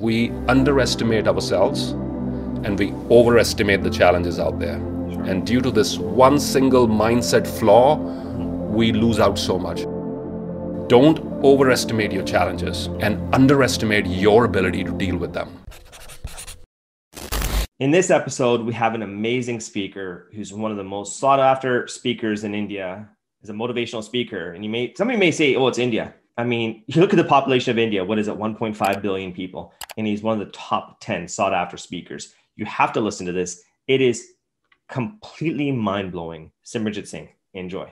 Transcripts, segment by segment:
We underestimate ourselves and we overestimate the challenges out there. Sure. And due to this one single mindset flaw, we lose out so much. Don't overestimate your challenges and underestimate your ability to deal with them. In this episode, we have an amazing speaker who's one of the most sought after speakers in India. He's a motivational speaker. And somebody may say, oh, it's India. I mean, you look at the population of India, what is it, 1.5 billion people, and he's one of the top 10 sought-after speakers. You have to listen to this. It is completely mind-blowing. Simerjeet Singh, enjoy.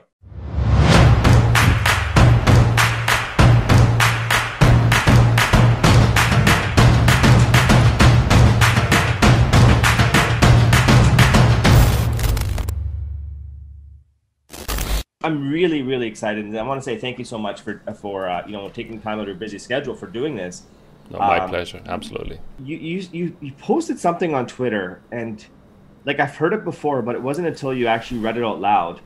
I'm really, really excited, and I want to say thank you so much for taking time out of your busy schedule for doing this. No, my pleasure, absolutely. You posted something on Twitter, and like I've heard it before, but it wasn't until you actually read it out loud,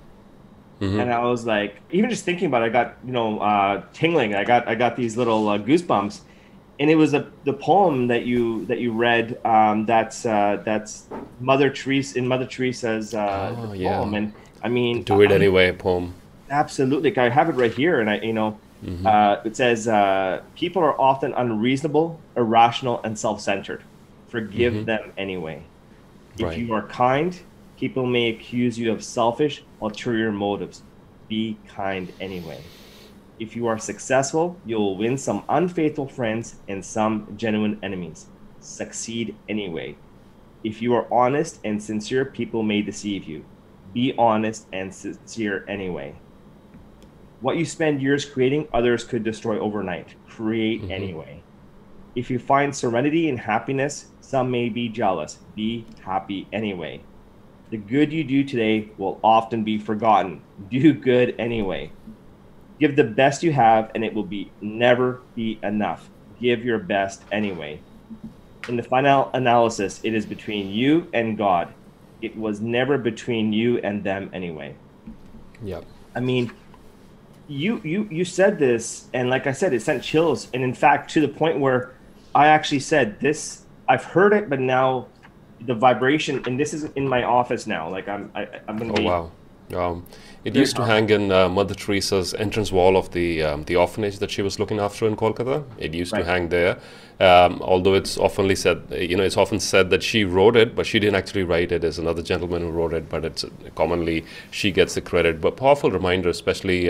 and I was like, even just thinking about it, I got tingling. I got these little goosebumps, and it was the poem that you read. That's Mother Teresa in Mother Teresa's poem, yeah. And I mean, do it anyway, poem. Absolutely. I have it right here. And it says, people are often unreasonable, irrational, and self-centered. Forgive them anyway. Right. If you are kind, people may accuse you of selfish, ulterior motives. Be kind anyway. If you are successful, you will win some unfaithful friends and some genuine enemies. Succeed anyway. If you are honest and sincere, people may deceive you. Be honest and sincere anyway. What you spend years creating, others could destroy overnight. Create anyway. If you find serenity and happiness, some may be jealous. Be happy anyway. The good you do today will often be forgotten. Do good anyway. Give the best you have and it will never be enough. Give your best anyway. In the final analysis, it is between you and God. It was never between you and them anyway. Yep. I mean, you said this, and like I said, it sent chills. And in fact, to the point where I actually said this, I've heard it, but now the vibration, and this is in my office now. Like I'm going to be. Oh, wow. It used to hang in Mother Teresa's entrance wall of the orphanage that she was looking after in Kolkata. It used to hang there. Although it's often said that she wrote it, but she didn't actually write it. There's another gentleman who wrote it, but it's commonly she gets the credit. But powerful reminder, especially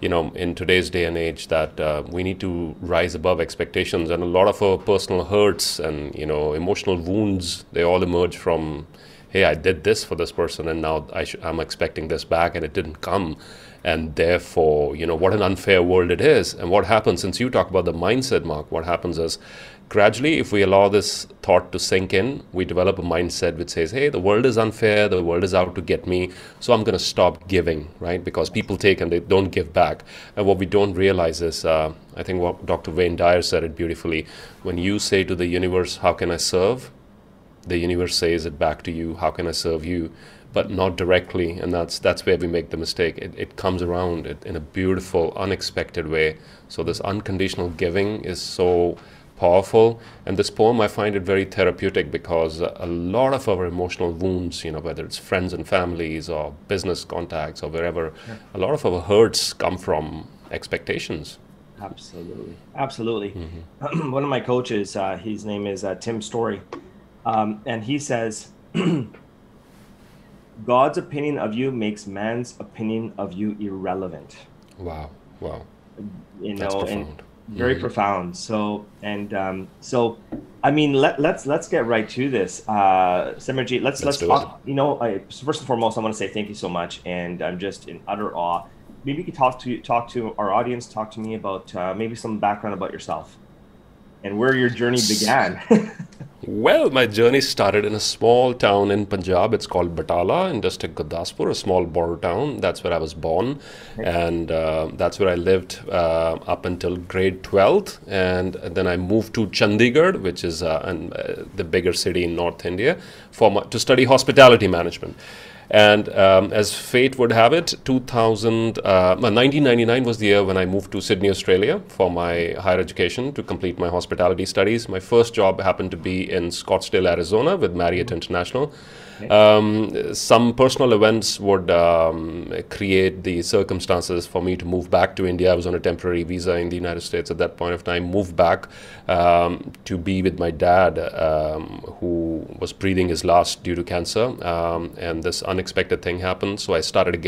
in today's day and age, that we need to rise above expectations. And a lot of our personal hurts and emotional wounds, they all emerge from, hey, I did this for this person, and now I'm expecting this back, and it didn't come. And therefore, what an unfair world it is. And what happens, since you talk about the mindset, Mark, what happens is gradually, if we allow this thought to sink in, we develop a mindset which says, hey, the world is unfair, the world is out to get me, so I'm going to stop giving, right? Because people take and they don't give back. And what we don't realize is, I think what Dr. Wayne Dyer said it beautifully, when you say to the universe, how can I serve? The universe says it back to you, how can I serve you? But not directly, and that's where we make the mistake. It comes around in a beautiful, unexpected way. So this unconditional giving is so powerful. And this poem, I find it very therapeutic because a lot of our emotional wounds, whether it's friends and families or business contacts or wherever, a lot of our hurts come from expectations. Absolutely. Absolutely. Mm-hmm. One of my coaches, his name is Tim Story, and he says... God's opinion of you makes man's opinion of you irrelevant. Wow. That's profound. Very profound. So, I mean, let's get right to this. Simerjeet, let's talk, first and foremost, I want to say thank you so much. And I'm just in utter awe. Maybe you could talk to our audience, talk to me about maybe some background about yourself and where your journey began. Well, my journey started in a small town in Punjab. It's called Batala in district Gurdaspur, a small border town. That's where I was born, and that's where I lived up until grade 12. And then I moved to Chandigarh, which is the bigger city in North India, to study hospitality management. And as fate would have it, 1999 was the year when I moved to Sydney, Australia for my higher education to complete my hospitality studies. My first job happened to be in Scottsdale, Arizona with Marriott International. Some personal events would create the circumstances for me to move back to India. I was on a temporary visa in the United States at that point of time, moved back to be with my dad, who was breathing his last due to cancer. And this unexpected thing happened. So I started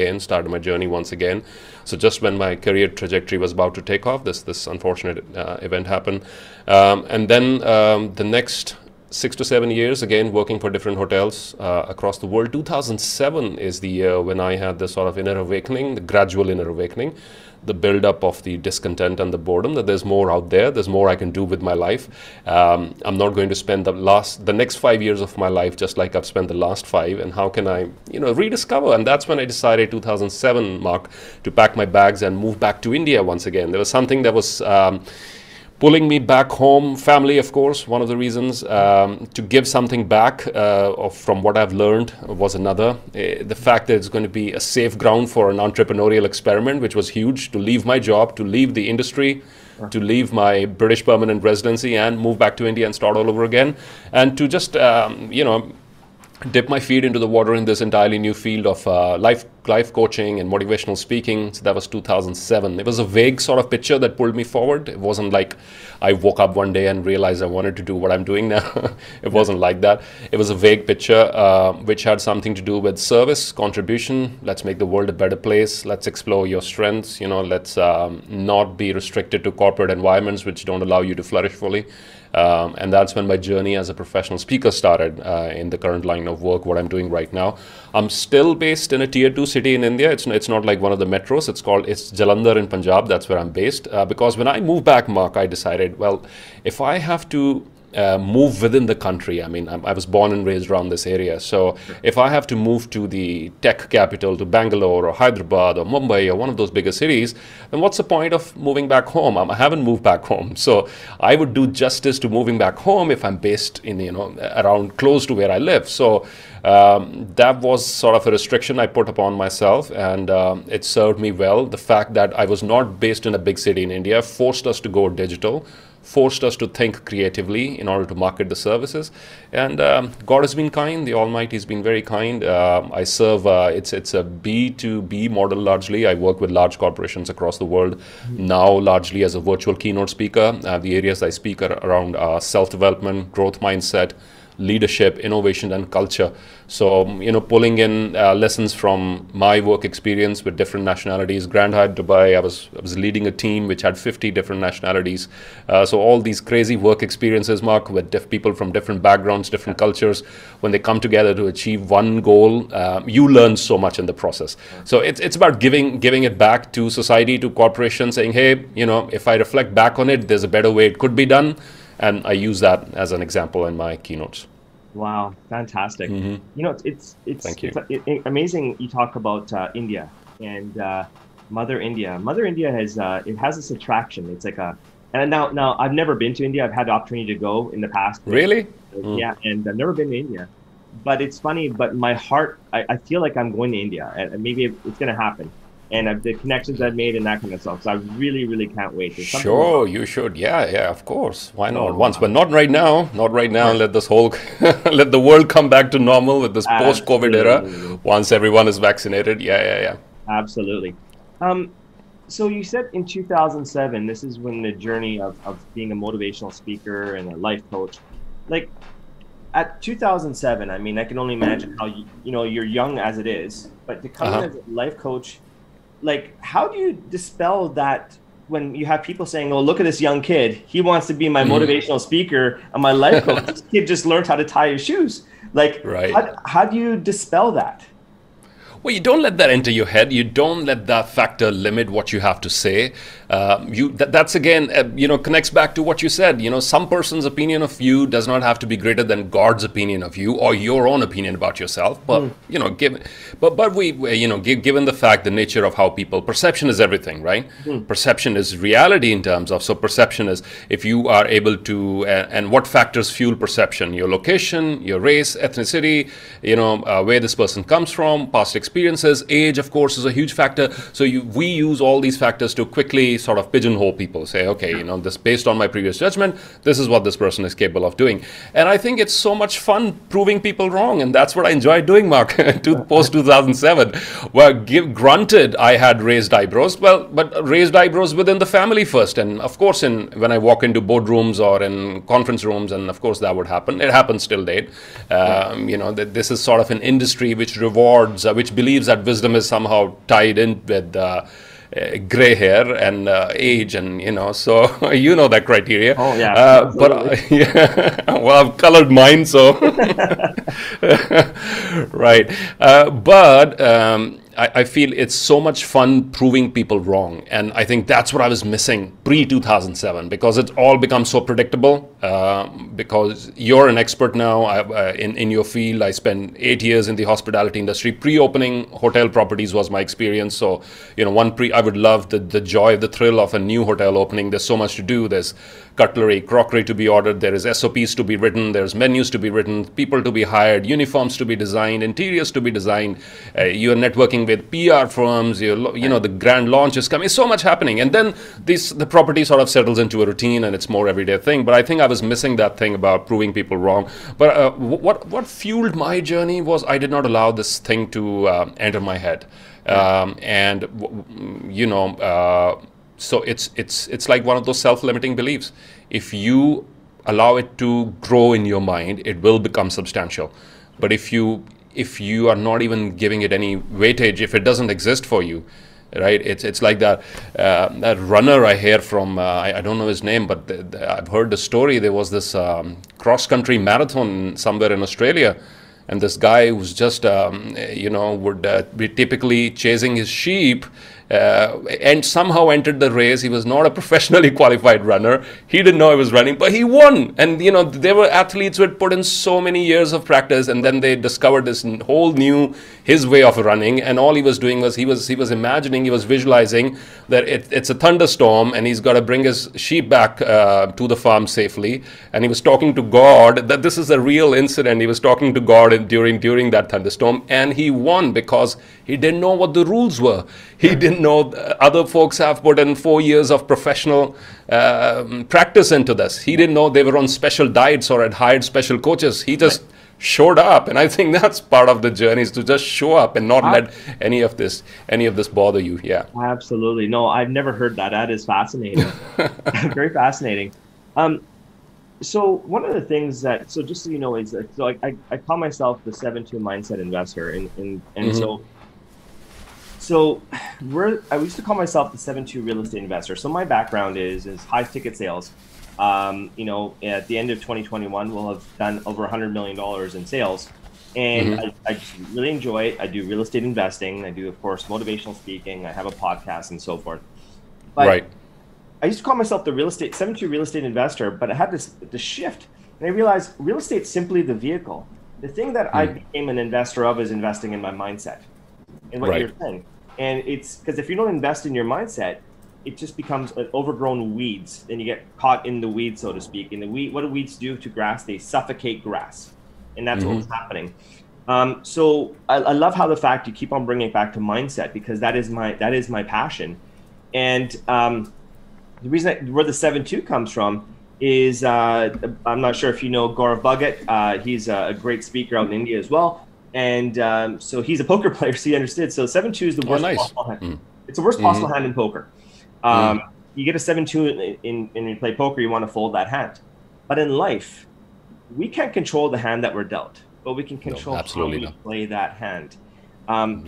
my journey once again. So just when my career trajectory was about to take off, this unfortunate event happened. And then the next 6 to 7 years, again, working for different hotels across the world. 2007 is the year when I had this sort of inner awakening, the gradual inner awakening, the buildup of the discontent and the boredom that there's more out there, there's more I can do with my life. I'm not going to spend the next 5 years of my life just like I've spent the last five, and how can I, rediscover? And that's when I decided 2007, Mark, to pack my bags and move back to India once again. There was something that was pulling me back home, family, of course, one of the reasons, to give something back from what I've learned was another. The fact that it's going to be a safe ground for an entrepreneurial experiment, which was huge, to leave my job, to leave the industry, to leave my British permanent residency and move back to India and start all over again, and to just, dip my feet into the water in this entirely new field of life coaching and motivational speaking. So that was 2007. It was a vague sort of picture that pulled me forward. It wasn't like I woke up one day and realized I wanted to do what I'm doing now. It wasn't like that. It was a vague picture which had something to do with service, contribution. Let's make the world a better place. Let's explore your strengths. Let's not be restricted to corporate environments which don't allow you to flourish fully. And that's when my journey as a professional speaker started in the current line of work, what I'm doing right now. I'm still based in a tier 2 city in India. It's not like one of the metros. It's Jalandhar in Punjab. That's where I'm based. Because when I moved back, Mark, I decided, well, if I have to move within the country, I was born and raised around this area. So if I have to move to the tech capital, to Bangalore or Hyderabad or Mumbai or one of those bigger cities, then what's the point of moving back home? I haven't moved back home. So I would do justice to moving back home if I'm based in, around close to where I live. So that was sort of a restriction I put upon myself, and it served me well. The fact that I was not based in a big city in India forced us to go digital, forced us to think creatively in order to market the services. And God has been kind. The Almighty has been very kind. I serve, it's a B2B model largely. I work with large corporations across the world, now largely as a virtual keynote speaker. The areas I speak are around self-development, growth mindset, leadership, innovation, and culture. So, pulling in lessons from my work experience with different nationalities. Grand Hyatt, Dubai, I was leading a team which had 50 different nationalities. So all these crazy work experiences, Mark, with people from different backgrounds, different cultures, when they come together to achieve one goal, you learn so much in the process. So it's about giving it back to society, to corporations, saying, hey, if I reflect back on it, there's a better way it could be done. And I use that as an example in my keynotes. Wow, fantastic! Mm-hmm. It's amazing. You talk about India and Mother India. Mother India has this attraction. It's like a, and now I've never been to India. I've had the opportunity to go in the past. Really? Yeah, and I've never been to India. But it's funny. But my heart, I feel like I'm going to India, and maybe it's going to happen. And the connections I've made and that kind of stuff. So I really, really can't wait. Sure, you should. Yeah, of course. Why not? Once, but not right now. Not right now. Let this whole, let the world come back to normal with this post-COVID era. Once everyone is vaccinated. Yeah. Absolutely. So you said in 2007, this is when the journey of being a motivational speaker and a life coach, like at 2007, I can only imagine how, you're young as it is, but to come in as a life coach, like, how do you dispel that when you have people saying, oh, look at this young kid. He wants to be my motivational speaker and my life coach. This kid just learned how to tie his shoes. Like, how do you dispel that? Well, you don't let that enter your head. You don't let that factor limit what you have to say. That's again, connects back to what you said. Some person's opinion of you does not have to be greater than God's opinion of you or your own opinion about yourself. But given the fact, the nature of how people, perception is everything, right? Perception is reality in terms of, so perception is if you are able to, and what factors fuel perception? Your location, your race, ethnicity, where this person comes from, past experiences, age, of course, is a huge factor. So we use all these factors to quickly sort of pigeonhole people, say, okay, this, based on my previous judgment, this is what this person is capable of doing. And I think it's so much fun proving people wrong. And that's what I enjoyed doing, Mark, post-2007. Well, granted, I had raised eyebrows, but raised eyebrows within the family first. And of course, when I walk into boardrooms or in conference rooms, and of course that would happen. It happens till date. This is sort of an industry which rewards, which believes that wisdom is somehow tied in with gray hair and age, and so that criteria. Oh yeah. Well, I've colored mine, so right. I feel it's so much fun proving people wrong, and I think that's what I was missing pre-2007, because it's all become so predictable. Because you're an expert now in your field. I spent 8 years in the hospitality industry. Pre-opening hotel properties was my experience. So I would love the joy, the thrill of a new hotel opening. There's so much to do. There's cutlery, crockery to be ordered. There is SOPs to be written. There's menus to be written. People to be hired. Uniforms to be designed. Interiors to be designed. You're networking with PR firms, the grand launch is coming, so much happening. And then the property sort of settles into a routine and it's more everyday thing. But I think I was missing that thing about proving people wrong. But what fueled my journey was I did not allow this thing to enter my head. So it's like one of those self-limiting beliefs. If you allow it to grow in your mind, it will become substantial. But if you are not even giving it any weightage, if it doesn't exist for you, right? It's like that runner I hear from, I don't know his name, but I've heard the story. There was this cross-country marathon somewhere in Australia, and this guy was just, would be typically chasing his sheep, and somehow entered the race. He was not a professionally qualified runner. He didn't know he was running, but he won. And there were athletes who had put in so many years of practice, and then they discovered this whole new his way of running. And all he was doing was he was imagining, he was visualizing that it's a thunderstorm, and he's got to bring his sheep back to the farm safely. And he was talking to God that this is a real incident. He was talking to God during that thunderstorm, and he won because he didn't know what the rules were. He didn't know other folks have put in 4 years of professional practice into this. He didn't know they were on special diets or had hired special coaches. He just showed up, and I think that's part of the journey, is to just show up and not let any of this bother you. Yeah, absolutely. No, I've never heard that. That is fascinating. Very fascinating. So one of the things that, so just so you know, is that, so I call myself the 7/2 mindset investor, and mm-hmm. So I used to call myself the 7/2 real estate investor. So my background is high ticket sales. At the end of 2021, we'll have done over $100 million in sales. And I just really enjoy it. I do real estate investing. I do, of course, motivational speaking. I have a podcast and so forth. But I used to call myself the 7/2 real estate investor, but I had this shift. And I realized real estate is simply the vehicle. The thing that I became an investor of is investing in my mindset. And what you're saying. And it's because if you don't invest in your mindset, it just becomes like overgrown weeds, and you get caught in the weeds, so to speak. And what do weeds do to grass? They suffocate grass, and that's what was happening. So I love how the fact you keep on bringing it back to mindset, because that is my passion. And the reason where the 7/2 comes from is I'm not sure if you know Gaurav Bhagat. He's a great speaker out in India as well. And so he's a poker player, so he understood. So 7/2 is the worst possible hand. It's the worst possible hand in poker. You get a 7/2 and you play poker, you want to fold that hand. But in life, we can't control the hand that we're dealt, but we can control how we play that hand. One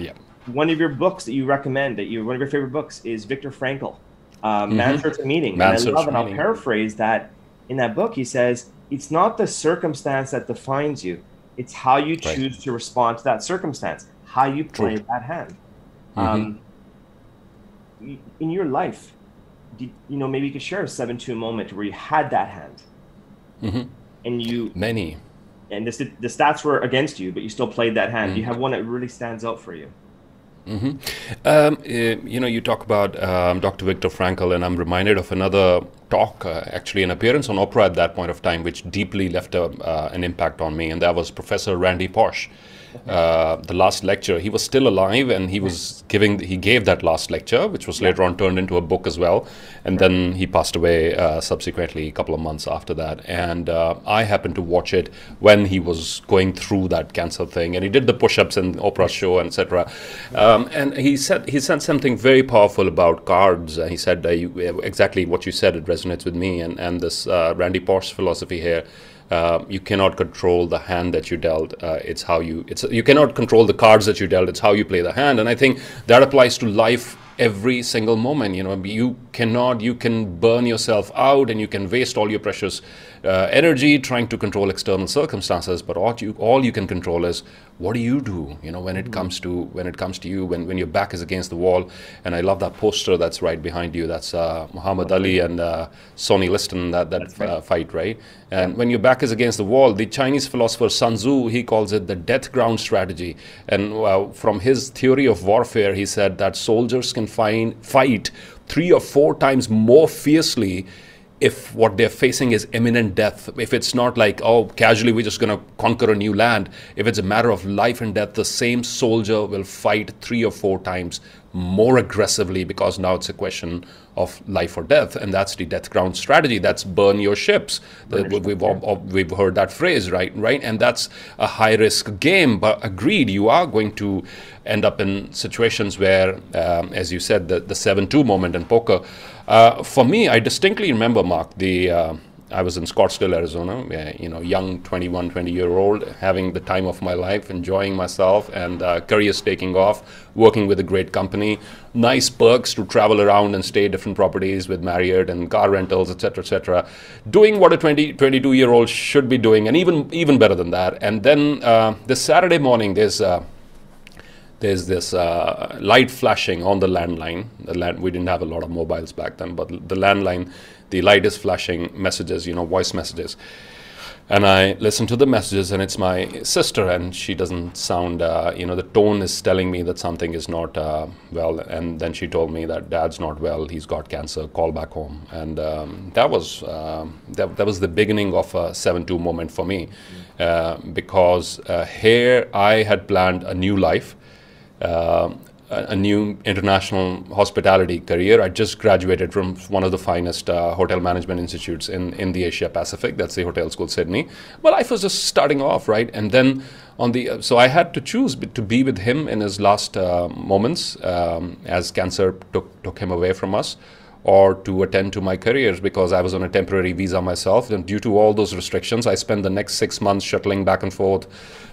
of your books that you recommend, one of your favorite books, is Viktor Frankl, Man Search for Meaning. And I love it. I'll paraphrase that in that book. He says, "It's not the circumstance that defines you. It's how you choose to respond to that circumstance. how you play that hand. In your life, you know, maybe you could share a 7-2 moment where you had that hand, and you and the stats were against you, but you still played that hand. You have one that really stands out for you. You know, you talk about Dr. Viktor Frankl, and I'm reminded of another talk, actually an appearance on Oprah at that point of time, which deeply left an impact on me, and that was Professor Randy Pausch. The last lecture, he was still alive, and he was giving, he gave that last lecture, which was later on turned into a book as well, and then he passed away subsequently a couple of months after that. And I happened to watch it when he was going through that cancer thing, and he did the push-ups and Oprah show, etc. And he said something very powerful about cards. He said exactly what you said. It resonates with me, and this Randy Pausch philosophy here. You cannot control the hand that you dealt. It's how you. You cannot control the cards that you dealt. It's how you play the hand, and I think that applies to life every single moment. You know, you cannot. You can burn yourself out, and you can waste all your precious energy trying to control external circumstances. But all you can control is what do you do. You know, when it comes to you, when your back is against the wall. And I love that poster that's right behind you. That's Muhammad Ali and Sonny Liston. That fight, right? And when your back is against the wall, the Chinese philosopher Sun Tzu, he calls it the death ground strategy. And from his theory of warfare, he said that soldiers can fight 3 or 4 times more fiercely if what they're facing is imminent death. If it's not like, oh, casually we're just going to conquer a new land. If it's a matter of life and death, the same soldier will fight 3 or 4 times more aggressively, because now it's a question of life or death. And that's the death ground strategy. That's burn your ships. We've heard that phrase, right? And that's a high risk game, but agreed, you are going to end up in situations where, as you said, the 7-2 moment in poker. For me, I distinctly remember, Mark, I was in Scottsdale, Arizona, you know, young 20-year-old, having the time of my life, enjoying myself, and careers taking off, working with a great company, nice perks to travel around and stay at different properties with Marriott and car rentals, etc., doing what a 22-year-old should be doing, and even better than that. And then this Saturday morning, there's this light flashing on the landline. We didn't have a lot of mobiles back then, but the landline, the light is flashing messages, you know, voice messages. And I listen to the messages, and it's my sister, and she doesn't sound, you know, the tone is telling me that something is not well. And then she told me that dad's not well, he's got cancer, call back home. And that was the beginning of a 7-2 moment for me, because here I had planned a new life. A new international hospitality career. I just graduated from one of the finest hotel management institutes in the Asia Pacific. That's the Hotel School Sydney. My life was just starting off, right? And then so I had to choose to be with him in his last moments as cancer took him away from us, or to attend to my careers, because I was on a temporary visa myself. And due to all those restrictions, I spent the next 6 months shuttling back and forth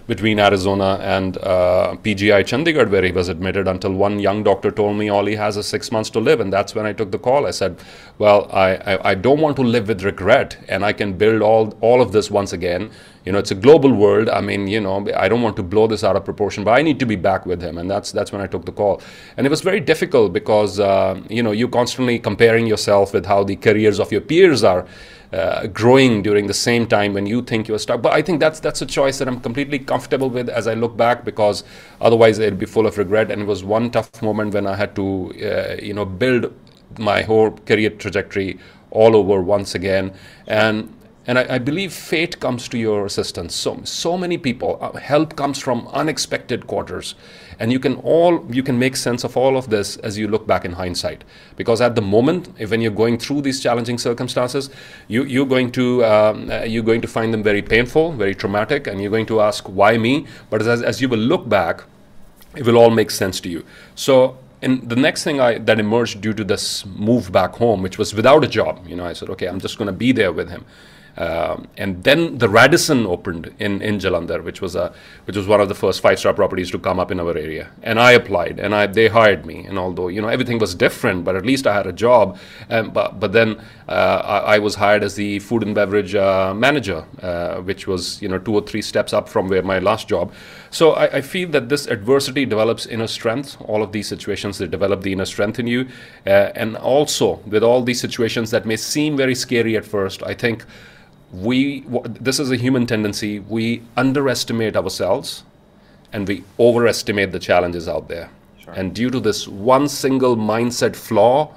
between Arizona and PGI Chandigarh, where he was admitted, until one young doctor told me all he has is 6 months to live. And that's when I took the call. I said, well, I don't want to live with regret, and I can build all of this once again. You know, it's a global world. I mean, you know, I don't want to blow this out of proportion, but I need to be back with him. And that's when I took the call. And it was very difficult because, you know, you're constantly comparing yourself with how the careers of your peers are growing during the same time when you think you're stuck. But I think that's a choice that I'm completely comfortable with as I look back, because otherwise it'd be full of regret. And it was one tough moment when I had to, you know, build my whole career trajectory all over once again. And I believe fate comes to your assistance. So many people, help comes from unexpected quarters, and you can make sense of all of this as you look back in hindsight. Because at the moment, when you're going through these challenging circumstances, you're going to find them very painful, very traumatic, and you're going to ask, why me? But as you will look back, it will all make sense to you. So. And the next thing that emerged due to this move back home, which was without a job, you know, I said, okay, I'm just going to be there with him. And then the Radisson opened in Jalandhar, which was one of the first 5-star properties to come up in our area. And I applied, and they hired me. And although, you know, everything was different, but at least I had a job. But then I was hired as the food and beverage manager, which was, you know, 2 or 3 steps up from where my last job. So I feel that this adversity develops inner strength. All of these situations, they develop the inner strength in you. And also, with all these situations that may seem very scary at first, I think this is a human tendency. We underestimate ourselves and we overestimate the challenges out there. Sure. And due to this one single mindset flaw,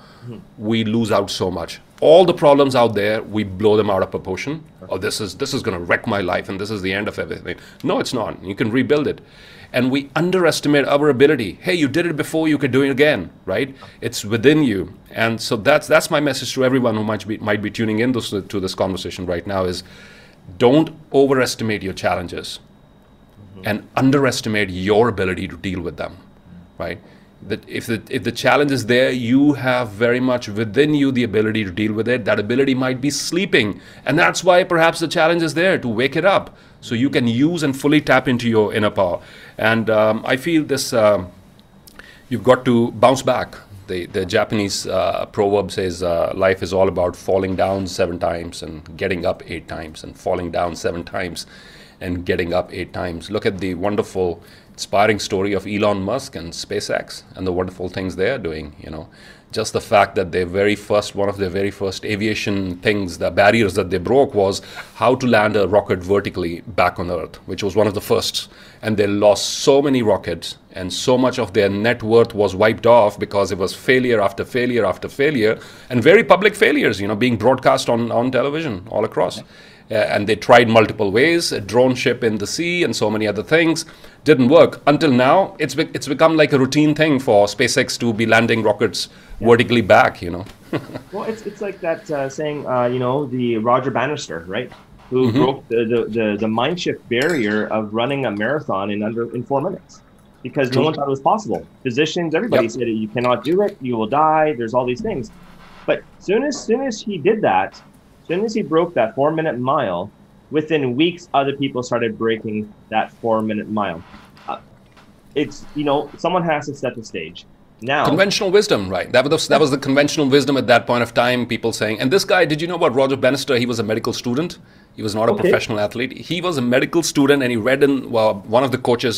we lose out so much. All the problems out there, we blow them out of proportion. Sure. Oh, this is going to wreck my life and this is the end of everything. No, it's not. You can rebuild it. And we underestimate our ability. Hey, you did it before, you could do it again, right? It's within you. And so that's my message to everyone who might be tuning in to this conversation right now is, don't overestimate your challenges and underestimate your ability to deal with them, right? That if the challenge is there, you have very much within you the ability to deal with it. That ability might be sleeping. And that's why perhaps the challenge is there, to wake it up. So you can use and fully tap into your inner power. And I feel this, you've got to bounce back. The Japanese proverb says life is all about falling down 7 times and getting up 8 times, and falling down 7 times and getting up 8 times. Look at the wonderful, inspiring story of Elon Musk and SpaceX and the wonderful things they are doing, you know. Just the fact that one of their very first aviation things, the barriers that they broke was how to land a rocket vertically back on Earth, which was one of the first. And they lost so many rockets, and so much of their net worth was wiped off because it was failure after failure after failure, and very public failures, you know, being broadcast on television all across. Okay. And they tried multiple ways, a drone ship in the sea and so many other things. Didn't work. Until now, it's become like a routine thing for SpaceX to be landing rockets vertically back, you know. Well, it's like that saying, you know, the Roger Bannister, right? Who broke the mind shift barrier of running a marathon in 4 minutes. Because no one thought it was possible. Physicians, everybody said, you cannot do it, you will die, there's all these things. But soon as he did that, as soon as he broke that 4-minute mile, within weeks, other people started breaking that 4-minute mile. It's, you know, someone has to set the stage. Now, conventional wisdom, right? That was the conventional wisdom at that point of time, people saying, and this guy, did you know about Roger Bannister? He was a medical student. He was not a professional athlete. He was a medical student, and he read in, well, one of the coaches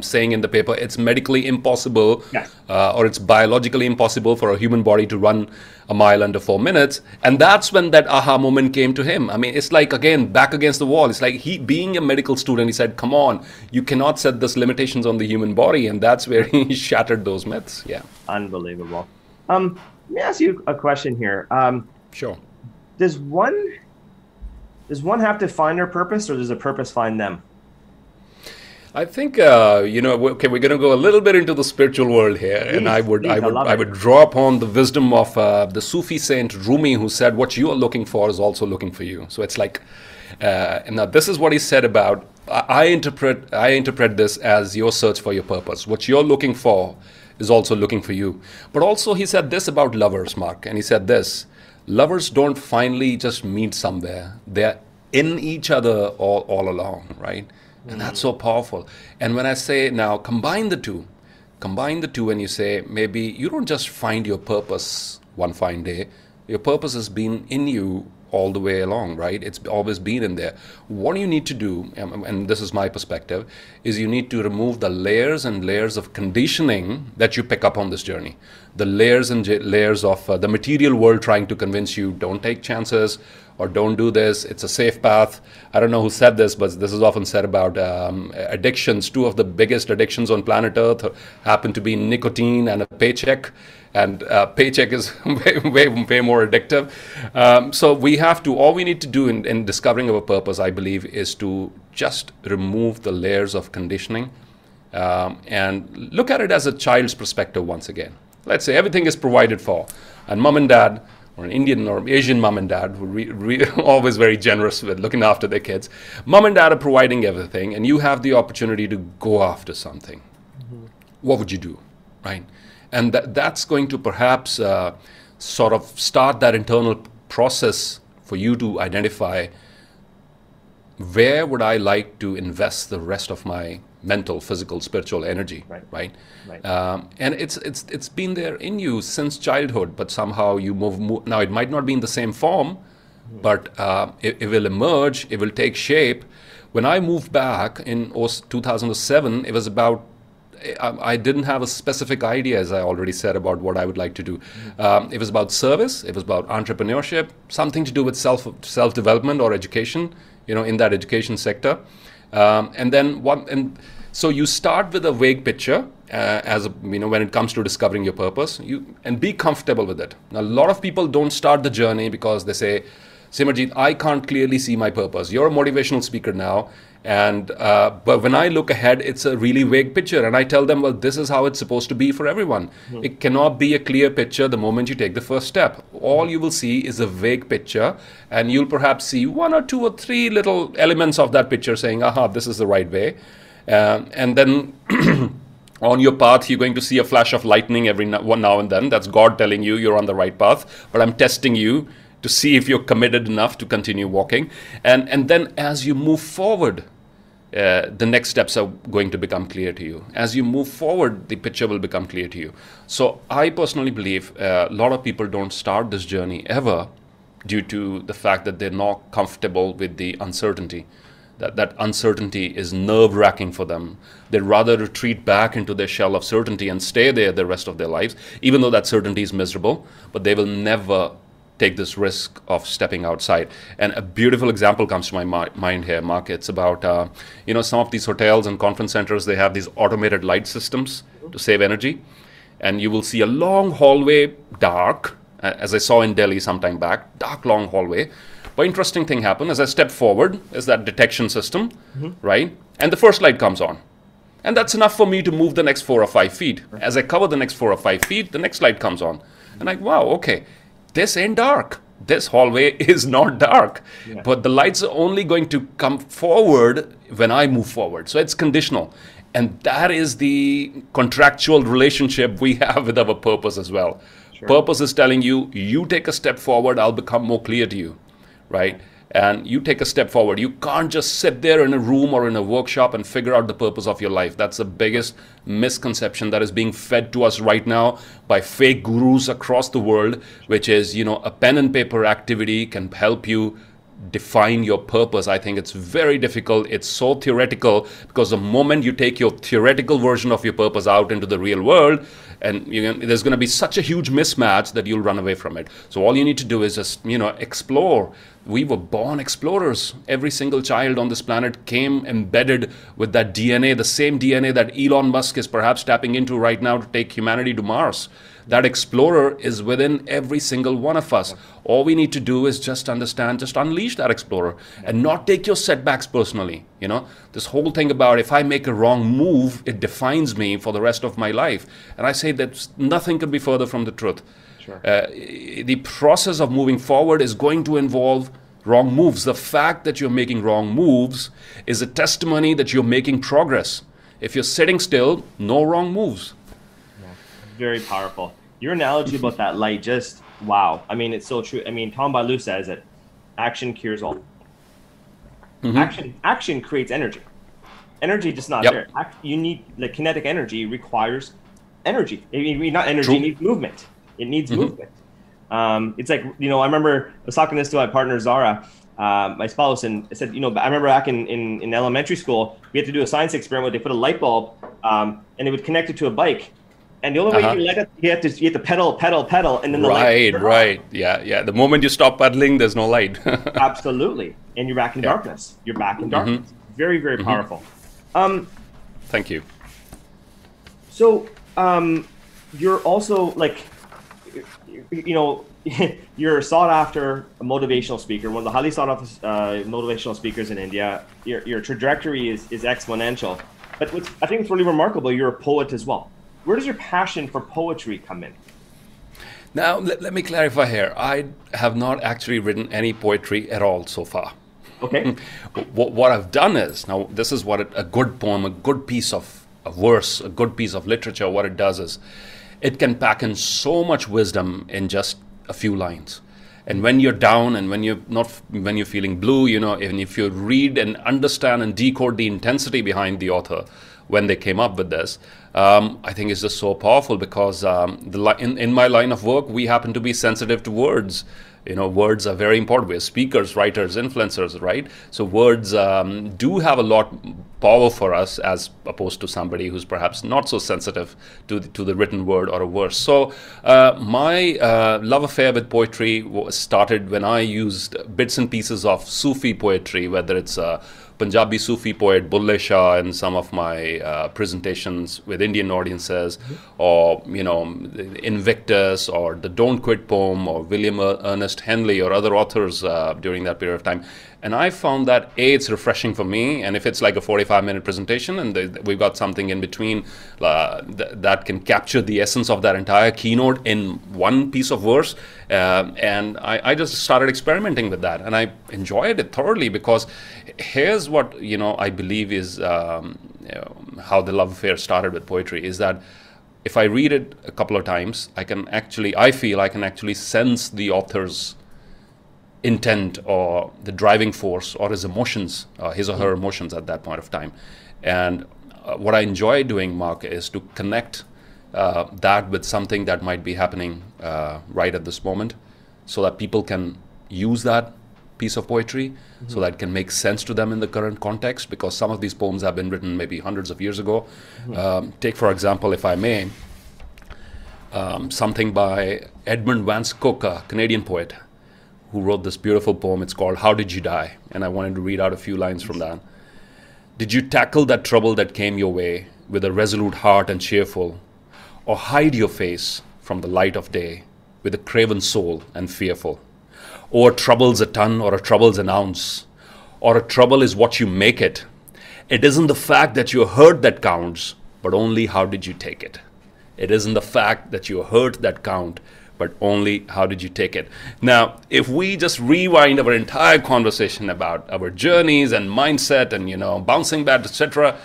saying in the paper, it's medically impossible or it's biologically impossible for a human body to run a mile under 4 minutes. And that's when that aha moment came to him. I mean, it's like, again, back against the wall. It's like he, being a medical student, he said, come on, you cannot set these limitations on the human body. And that's where he shattered those myths. Yeah. Unbelievable. Let me ask you a question here. Sure. Does one have to find their purpose, or does a purpose find them? I think you know. Okay, we're going to go a little bit into the spiritual world here, and I would draw upon the wisdom of the Sufi saint Rumi, who said, "What you are looking for is also looking for you." So it's like, and now this is what he said about. I interpret this as your search for your purpose. What you're looking for is also looking for you. But also, he said this about lovers, Mark, and he said this. Lovers don't finally just meet somewhere. They're in each other all along, right? And that's so powerful. And when I say now, combine the two and you say, maybe you don't just find your purpose one fine day. Your purpose has been in you all the way along, right? It's always been in there. What you need to do, and this is my perspective, is you need to remove the layers and layers of conditioning that you pick up on this journey. The layers and layers of the material world trying to convince you, don't take chances, or don't do this, it's a safe path. I don't know who said this, but this is often said about addictions. 2 of the biggest addictions on planet Earth happen to be nicotine and a paycheck. And paycheck is way more addictive. So all we need to do in discovering our purpose, I believe, is to just remove the layers of conditioning and look at it as a child's perspective once again. Let's say everything is provided for, and mom and dad, or an Indian or Asian mom and dad, were always very generous with looking after their kids. Mom and dad are providing everything, and you have the opportunity to go after something. What would you do, right? And that's going to perhaps sort of start that internal process for you to identify where would I like to invest the rest of my mental, physical, spiritual energy, right? And it's been there in you since childhood, but somehow you move. Now, it might not be in the same form, but it will emerge, it will take shape. When I moved back in 2007, it was about, I didn't have a specific idea, as I already said, about what I would like to do. It was about service, it was about entrepreneurship, something to do with self-development or education, you know, in that education sector. And then so you start with a vague picture, when it comes to discovering your purpose, and be comfortable with it. Now, a lot of people don't start the journey because they say, Simerjeet, I can't clearly see my purpose. You're a motivational speaker now. And but when I look ahead, it's a really vague picture. And I tell them, well, this is how it's supposed to be for everyone. It cannot be a clear picture the moment you take the first step. All you will see is a vague picture. And you'll perhaps see one or two or three little elements of that picture saying, aha, this is the right way. And then on your path, you're going to see a flash of lightning every now and then. That's God telling you you're on the right path. But I'm testing you to see if you're committed enough to continue walking. And then as you move forward, the next steps are going to become clear to you. As you move forward, the picture will become clear to you. So I personally believe a lot of people don't start this journey ever due to the fact that they're not comfortable with the uncertainty. That uncertainty is nerve-wracking for them. They'd rather retreat back into their shell of certainty and stay there the rest of their lives, even though that certainty is miserable, but they will never take this risk of stepping outside. And a beautiful example comes to my mind here, Mark. It's about, some of these hotels and conference centers, they have these automated light systems to save energy. And you will see a long hallway, dark, as I saw in Delhi sometime back, dark, long hallway. But interesting thing happened as I stepped forward is that detection system, right? And the first light comes on. And that's enough for me to move the next 4 or 5 feet. As I cover the next 4 or 5 feet, the next light comes on. And like, wow, okay. This ain't dark. This hallway is not dark. Yeah. But the lights are only going to come forward when I move forward. So it's conditional. And that is the contractual relationship we have with our purpose as well. Sure. Purpose is telling you, you take a step forward, I'll become more clear to you, right? And you take a step forward. You can't just sit there in a room or in a workshop and figure out the purpose of your life. That's the biggest misconception that is being fed to us right now by fake gurus across the world, which is, a pen and paper activity can help you define your purpose. I think it's very difficult. It's so theoretical, because the moment you take your theoretical version of your purpose out into the real world, and there's going to be such a huge mismatch that you'll run away from it. So all you need to do is just, explore. We were born explorers. Every single child on this planet came embedded with that DNA, the same DNA that Elon Musk is perhaps tapping into right now to take humanity to Mars. That explorer is within every single one of us. All we need to do is just understand, just unleash that explorer and not take your setbacks personally. This whole thing about if I make a wrong move, it defines me for the rest of my life. And I say that nothing could be further from the truth. Sure. The process of moving forward is going to involve wrong moves. The fact that you're making wrong moves is a testimony that you're making progress. If you're sitting still, no wrong moves. Very powerful. Your analogy about that light, just wow. I mean, it's so true. I mean, Tom Balu says that action cures all. Action creates energy. Energy just not there. You need kinetic energy requires energy. It needs movement. It needs movement. It's like I remember I was talking this to my partner Zara, my spouse, and I said, I remember back in elementary school, we had to do a science experiment where they put a light bulb and they would connect it to a bike. And the only way you let it, you have to pedal, and then the light. Right, yeah. The moment you stop pedaling, there's no light. Absolutely, and you're back in darkness. You're back in darkness. Very, very powerful. Thank you. So you're also you're sought after a motivational speaker, one of the highly sought after motivational speakers in India. Your trajectory is exponential, but I think it's really remarkable. You're a poet as well. Where does your passion for poetry come in? Now, let me clarify here. I have not actually written any poetry at all so far. Okay. What I've done is, now this is what a good poem, a good piece of a verse, a good piece of literature, what it does is, it can pack in so much wisdom in just a few lines. And when you're down and when you're not, when you're feeling blue, you know, and if you read and understand and decode the intensity behind the author when they came up with this, I think it's just so powerful because in my line of work, we happen to be sensitive to words. You know, words are very important. We're speakers, writers, influencers, right? So words do have a lot power for us as opposed to somebody who's perhaps not so sensitive to the written word or a verse. So my love affair with poetry started when I used bits and pieces of Sufi poetry, whether it's Punjabi Sufi poet Bulle Shah in some of my presentations with Indian audiences, or, you know, Invictus or the Don't Quit poem or William Ernest Henley or other authors during that period of time. And I found that, A, it's refreshing for me, and if it's like a 45-minute presentation and we've got something in between that can capture the essence of that entire keynote in one piece of verse, and I just started experimenting with that, and I enjoyed it thoroughly because here's what, you know, I believe is how the love affair started with poetry, is that if I read it a couple of times, I feel I can actually sense the author's intent or the driving force or his emotions, his or her emotions at that point of time. And what I enjoy doing, Mark, is to connect that with something that might be happening right at this moment, so that people can use that piece of poetry, so that can make sense to them in the current context, because some of these poems have been written maybe hundreds of years ago. Take, for example, if I may, something by Edmund Vance Cook, a Canadian poet, who wrote this beautiful poem. It's called How Did You Die? And I wanted to read out a few lines from that. Did you tackle that trouble that came your way with a resolute heart and cheerful, or hide your face from the light of day with a craven soul and fearful? Or a trouble's a ton, or a trouble's an ounce, or a trouble is what you make it. It isn't the fact that you're hurt that counts, but only how did you take it. It isn't the fact that you're hurt that count, but only how did you take it. Now, if we just rewind our entire conversation about our journeys and mindset and, you know, bouncing back, etc.,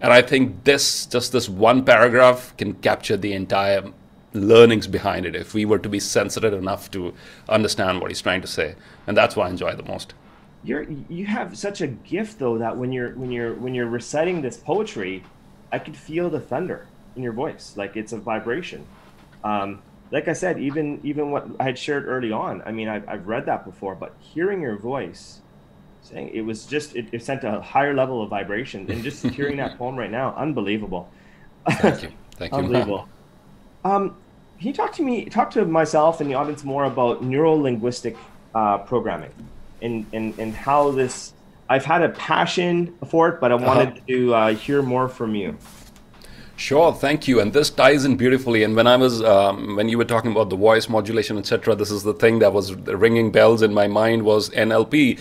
and I think this one paragraph can capture the entire learnings behind it if we were to be sensitive enough to understand what he's trying to say. And that's what I enjoy the most. You have such a gift, though, that when you're reciting this poetry, I could feel the thunder in your voice, like it's a vibration. Like I said, even what I had shared early on, I mean, I've read that before, but hearing your voice saying it was just, it sent a higher level of vibration. And just hearing that poem right now, unbelievable. Thank you. Thank you. Unbelievable. Can you talk to myself and the audience more about neuro-linguistic programming and how this, I've had a passion for it, but I wanted to hear more from you. Sure, thank you. And this ties in beautifully. And when I was, when you were talking about the voice modulation, etc., this is the thing that was ringing bells in my mind was NLP.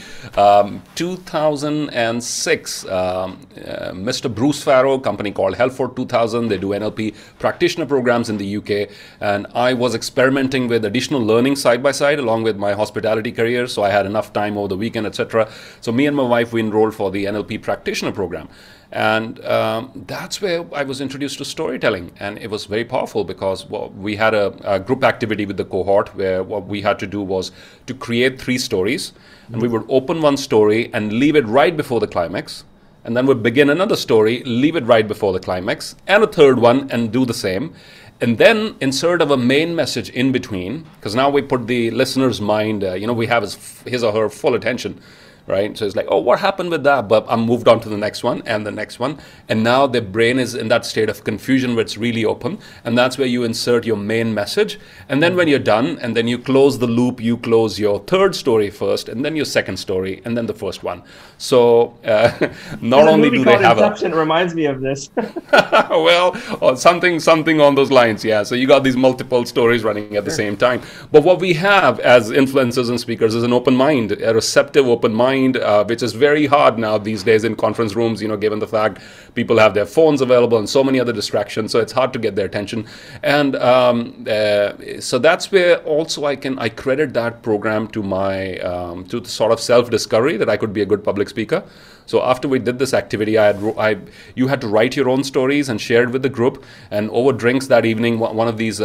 2006, Mr. Bruce Farrow, company called Helford 2000, they do NLP practitioner programs in the UK. And I was experimenting with additional learning side by side along with my hospitality career. So I had enough time over the weekend, etc. So me and my wife, we enrolled for the NLP practitioner program. And that's where I was introduced to storytelling, and it was very powerful because, well, we had a group activity with the cohort where what we had to do was to create 3 stories, and we would open one story and leave it right before the climax, and then we'd begin another story, leave it right before the climax, and a third one, and do the same, and then insert our main message in between, because now we put the listener's mind, you know, we have his or her full attention. Right? So it's like, oh, what happened with that? But I moved on to the next one. And now their brain is in that state of confusion where it's really open. And that's where you insert your main message. And then when you're done, and then you close the loop, you close your third story first, and then your second story, and then the first one. So not only do they have Inception reminds me of this. Well, or something on those lines. Yeah. So you got these multiple stories running at the same time. But what we have as influencers and speakers is an open mind, a receptive open mind. Which is very hard now these days in conference rooms, you know, given the fact people have their phones available and so many other distractions, so it's hard to get their attention. And so that's where also I credit that program to my to the sort of self-discovery that I could be a good public speaker. So after we did this activity, you had to write your own stories and share it with the group. And over drinks that evening, one of these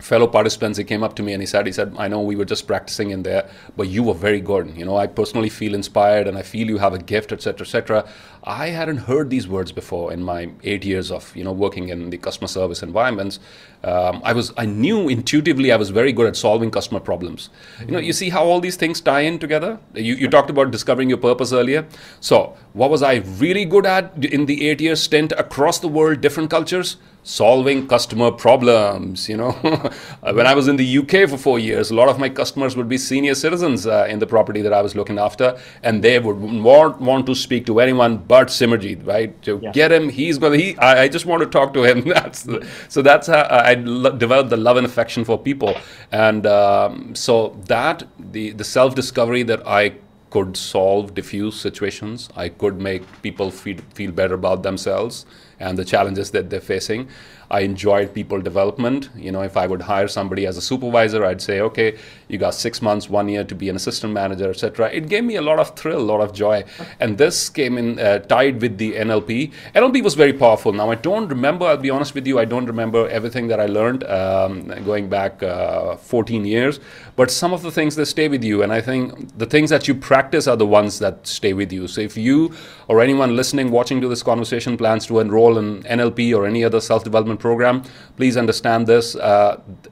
fellow participants, he came up to me and he said, I know we were just practicing in there, but you were very good. You know, I personally feel inspired and I feel you have a gift, etc., etc. I hadn't heard these words before in my 8 years of, you know, working in the customer service environments. I knew intuitively I was very good at solving customer problems. You know, you see how all these things tie in together? You talked about discovering your purpose earlier. So what was I really good at in the 8-year stint across the world, different cultures? Solving customer problems, you know. When I was in the UK for 4 years, a lot of my customers would be senior citizens in the property that I was looking after, and they would not want to speak to anyone but Simerjeet, right? Get him, I just want to talk to him. So that's how I developed the love and affection for people. And so that, the self-discovery that I could solve diffuse situations, I could make people feel better about themselves and the challenges that they're facing. I enjoyed people development. You know, if I would hire somebody as a supervisor, I'd say, okay, you got 6 months, 1 year to be an assistant manager, etc. It gave me a lot of thrill, a lot of joy. And this came in tied with the NLP. NLP was very powerful. Now, I don't remember, I'll be honest with you, I don't remember everything that I learned going back 14 years, but some of the things that stay with you. And I think the things that you practice are the ones that stay with you. So if you or anyone listening, watching to this conversation plans to enroll in NLP or any other self-development program, please understand this.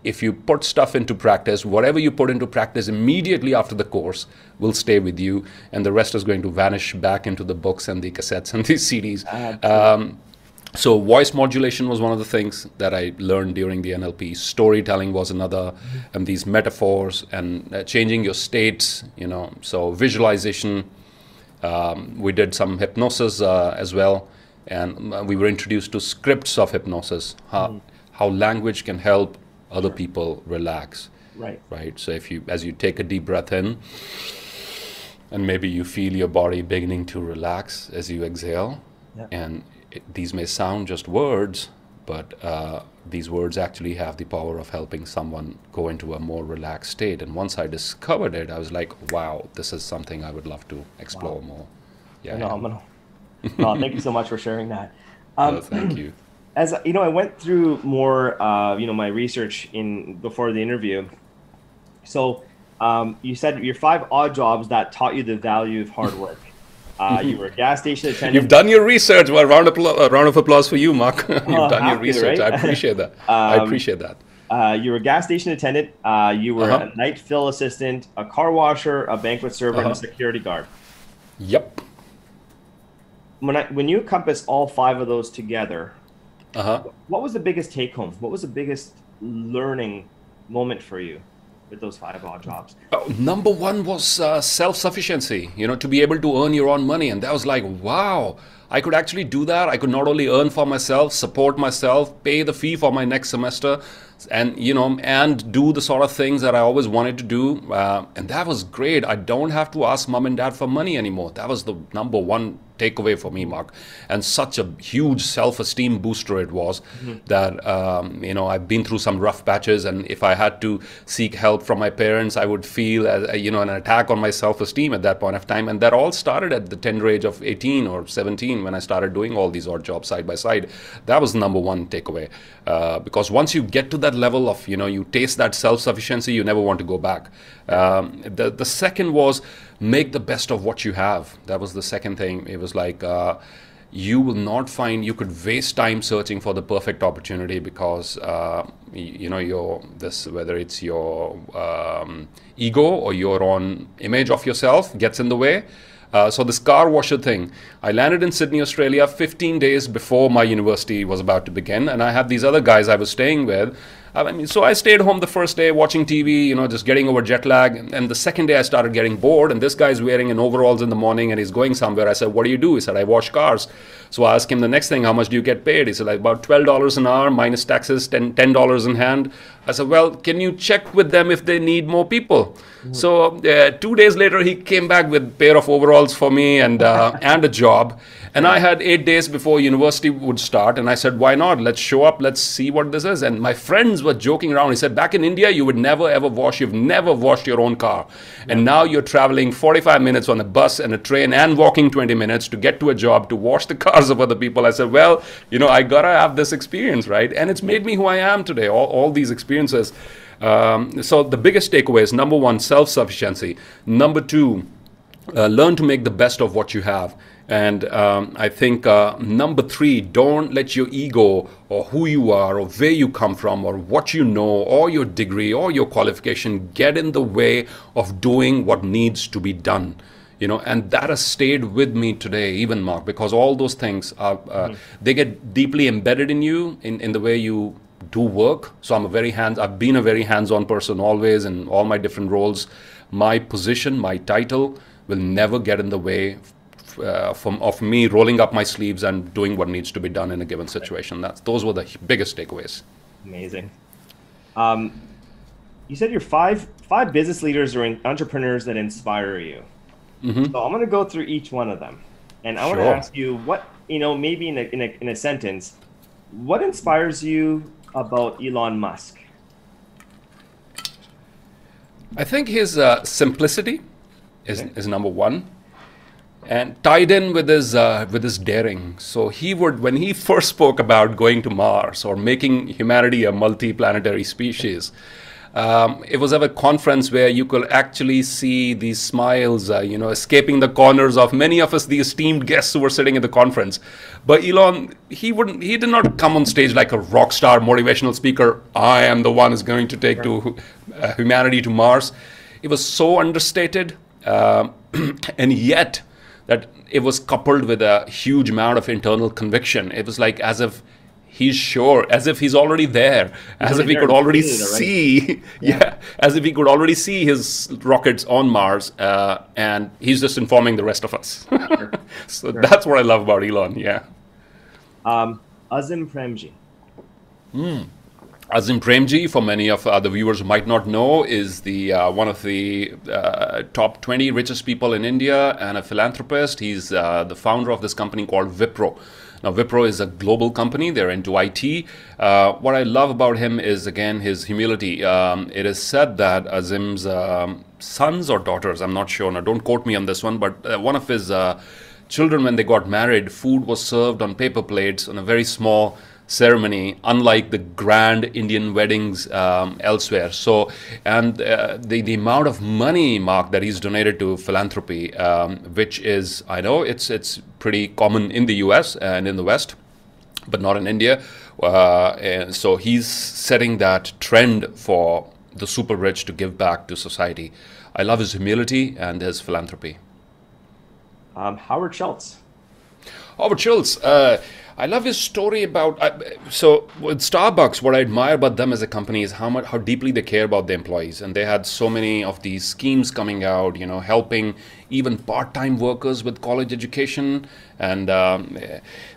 If you put stuff into practice, whatever you put into practice immediately after the course will stay with you, and the rest is going to vanish back into the books and the cassettes and the CDs. So voice modulation was one of the things that I learned during the NLP. Storytelling was another, and these metaphors and changing your states, you know, so visualization. We did some hypnosis as well. And we were introduced to scripts of hypnosis, how language can help other people relax. Right. So as you take a deep breath in, and maybe you feel your body beginning to relax as you exhale. And these may sound just words, but these words actually have the power of helping someone go into a more relaxed state. And once I discovered it, I was like, wow, this is something I would love to explore more. Yeah. Phenomenal. Oh, thank you so much for sharing that. No, thank you. As you know, I went through more, my research before the interview. So you said your 5 odd jobs that taught you the value of hard work. You were a gas station attendant. You've done your research. Well, round of applause for you, Mark. You've done your research. Right? I appreciate that. I appreciate that. You were a gas station attendant. You were a night fill assistant, a car washer, a banquet server, and a security guard. Yep. When you encompass all 5 of those together, what was the biggest take home? What was the biggest learning moment for you with those 5 odd jobs? Number one was self-sufficiency, you know, to be able to earn your own money. And that was like, wow, I could actually do that. I could not only earn for myself, support myself, pay the fee for my next semester, and, you know, and do the sort of things that I always wanted to do. And that was great. I don't have to ask mom and dad for money anymore. That was the number one takeaway for me, Mark. And such a huge self-esteem booster it was that, you know, I've been through some rough patches, and if I had to seek help from my parents, I would feel, you know, an attack on my self-esteem at that point of time. And that all started at the tender age of 18 or 17 when I started doing all these odd jobs side by side. That was the number one takeaway. Because once you get to that level of, you know, you taste that self-sufficiency, you never want to go back. The second was make the best of what you have. That was the second thing. It was like you will not find, you could waste time searching for the perfect opportunity because, you know, whether it's your ego or your own image of yourself gets in the way. So this car washer thing, I landed in Sydney, Australia 15 days before my university was about to begin, and I had these other guys I was staying with. I mean, so I stayed home the first day watching TV, you know, just getting over jet lag. And the second day I started getting bored, and this guy's wearing an overalls in the morning and he's going somewhere. I said, what do you do? He said, I wash cars. So I asked him the next thing, how much do you get paid? He said, like about $12 an hour minus taxes, $10 in hand. I said, well, can you check with them if they need more people? So 2 days later, he came back with a pair of overalls for me and a job. And I had 8 days before university would start. And I said, why not? Let's show up. Let's see what this is. And my friends were joking around. He said, back in India, you would never ever wash. You've never washed your own car. And now you're traveling 45 minutes on a bus and a train and walking 20 minutes to get to a job to wash the cars of other people. I said, well, you know, I gotta have this experience, right? And it's made me who I am today, all these experiences. So the biggest takeaway is, number one, self-sufficiency. Number two, learn to make the best of what you have. And I think number three, don't let your ego or who you are or where you come from or what you know or your degree or your qualification get in the way of doing what needs to be done. You know, and that has stayed with me today, even, Mark, because all those things, are they get deeply embedded in you, in the way you do work. So I'm a very I've been a very hands-on person always in all my different roles. My position, my title will never get in the way of me rolling up my sleeves and doing what needs to be done in a given situation. Those were the biggest takeaways. Amazing. You said your five business leaders or entrepreneurs that inspire you. So I'm going to go through each one of them, and I want to ask you what, you know, maybe in a sentence, what inspires you about Elon Musk? I think his simplicity is number one, and tied in with his daring. So he would, when he first spoke about going to Mars or making humanity a multi-planetary species, it was at a conference where you could actually see these smiles, you know, escaping the corners of many of us, the esteemed guests who were sitting at the conference. But Elon, he did not come on stage like a rock star motivational speaker. I am the one who's going to take humanity to Mars. It was so understated, and yet that it was coupled with a huge amount of internal conviction. It was like as if he's sure, as if he's already there, as if he could already see, as if he could already see his rockets on Mars, and he's just informing the rest of us. So that's what I love about Elon, Azim Premji. Azim Premji, for many of the viewers who might not know, is the one of the top 20 richest people in India and a philanthropist. He's the founder of this company called Wipro. Now, Wipro is a global company. They're into IT. What I love about him is, again, his humility. It is said that Azim's sons or daughters, I'm not sure, now don't quote me on this one, but one of his children, when they got married, food was served on paper plates on a very small ceremony, unlike the grand Indian weddings elsewhere. So, and the amount of money, Mark, that he's donated to philanthropy, which is, I know it's pretty common in the US and in the West, but not in India. And so he's setting that trend for the super rich to give back to society. I love his humility and his philanthropy. Howard Schultz. Howard Schultz. I love his story about, so with Starbucks, what I admire about them as a company is how deeply they care about their employees. And they had so many of these schemes coming out, you know, helping even part-time workers with college education. And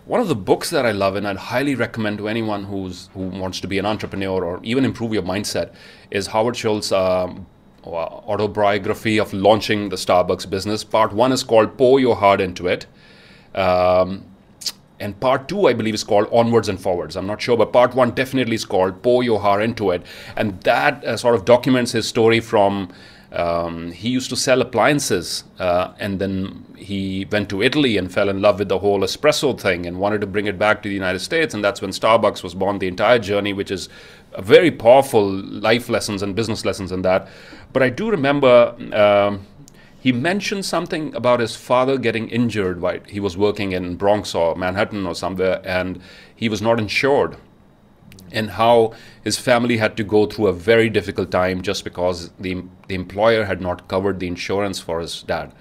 one of the books that I love and I'd highly recommend to anyone who wants to be an entrepreneur or even improve your mindset is Howard Schultz's autobiography of launching the Starbucks business. Part one is called Pour Your Heart Into It. And part two, I believe, is called Onwards and Forwards. I'm not sure, but part one definitely is called Pour Your Heart Into It. And that sort of documents his story from, he used to sell appliances and then he went to Italy and fell in love with the whole espresso thing and wanted to bring it back to the United States. And that's when Starbucks was born, the entire journey, which is a very powerful life lessons and business lessons in that. But I do remember, he mentioned something about his father getting injured while he was working in Bronx or Manhattan or somewhere, and he was not insured, and how his family had to go through a very difficult time just because the employer had not covered the insurance for his dad.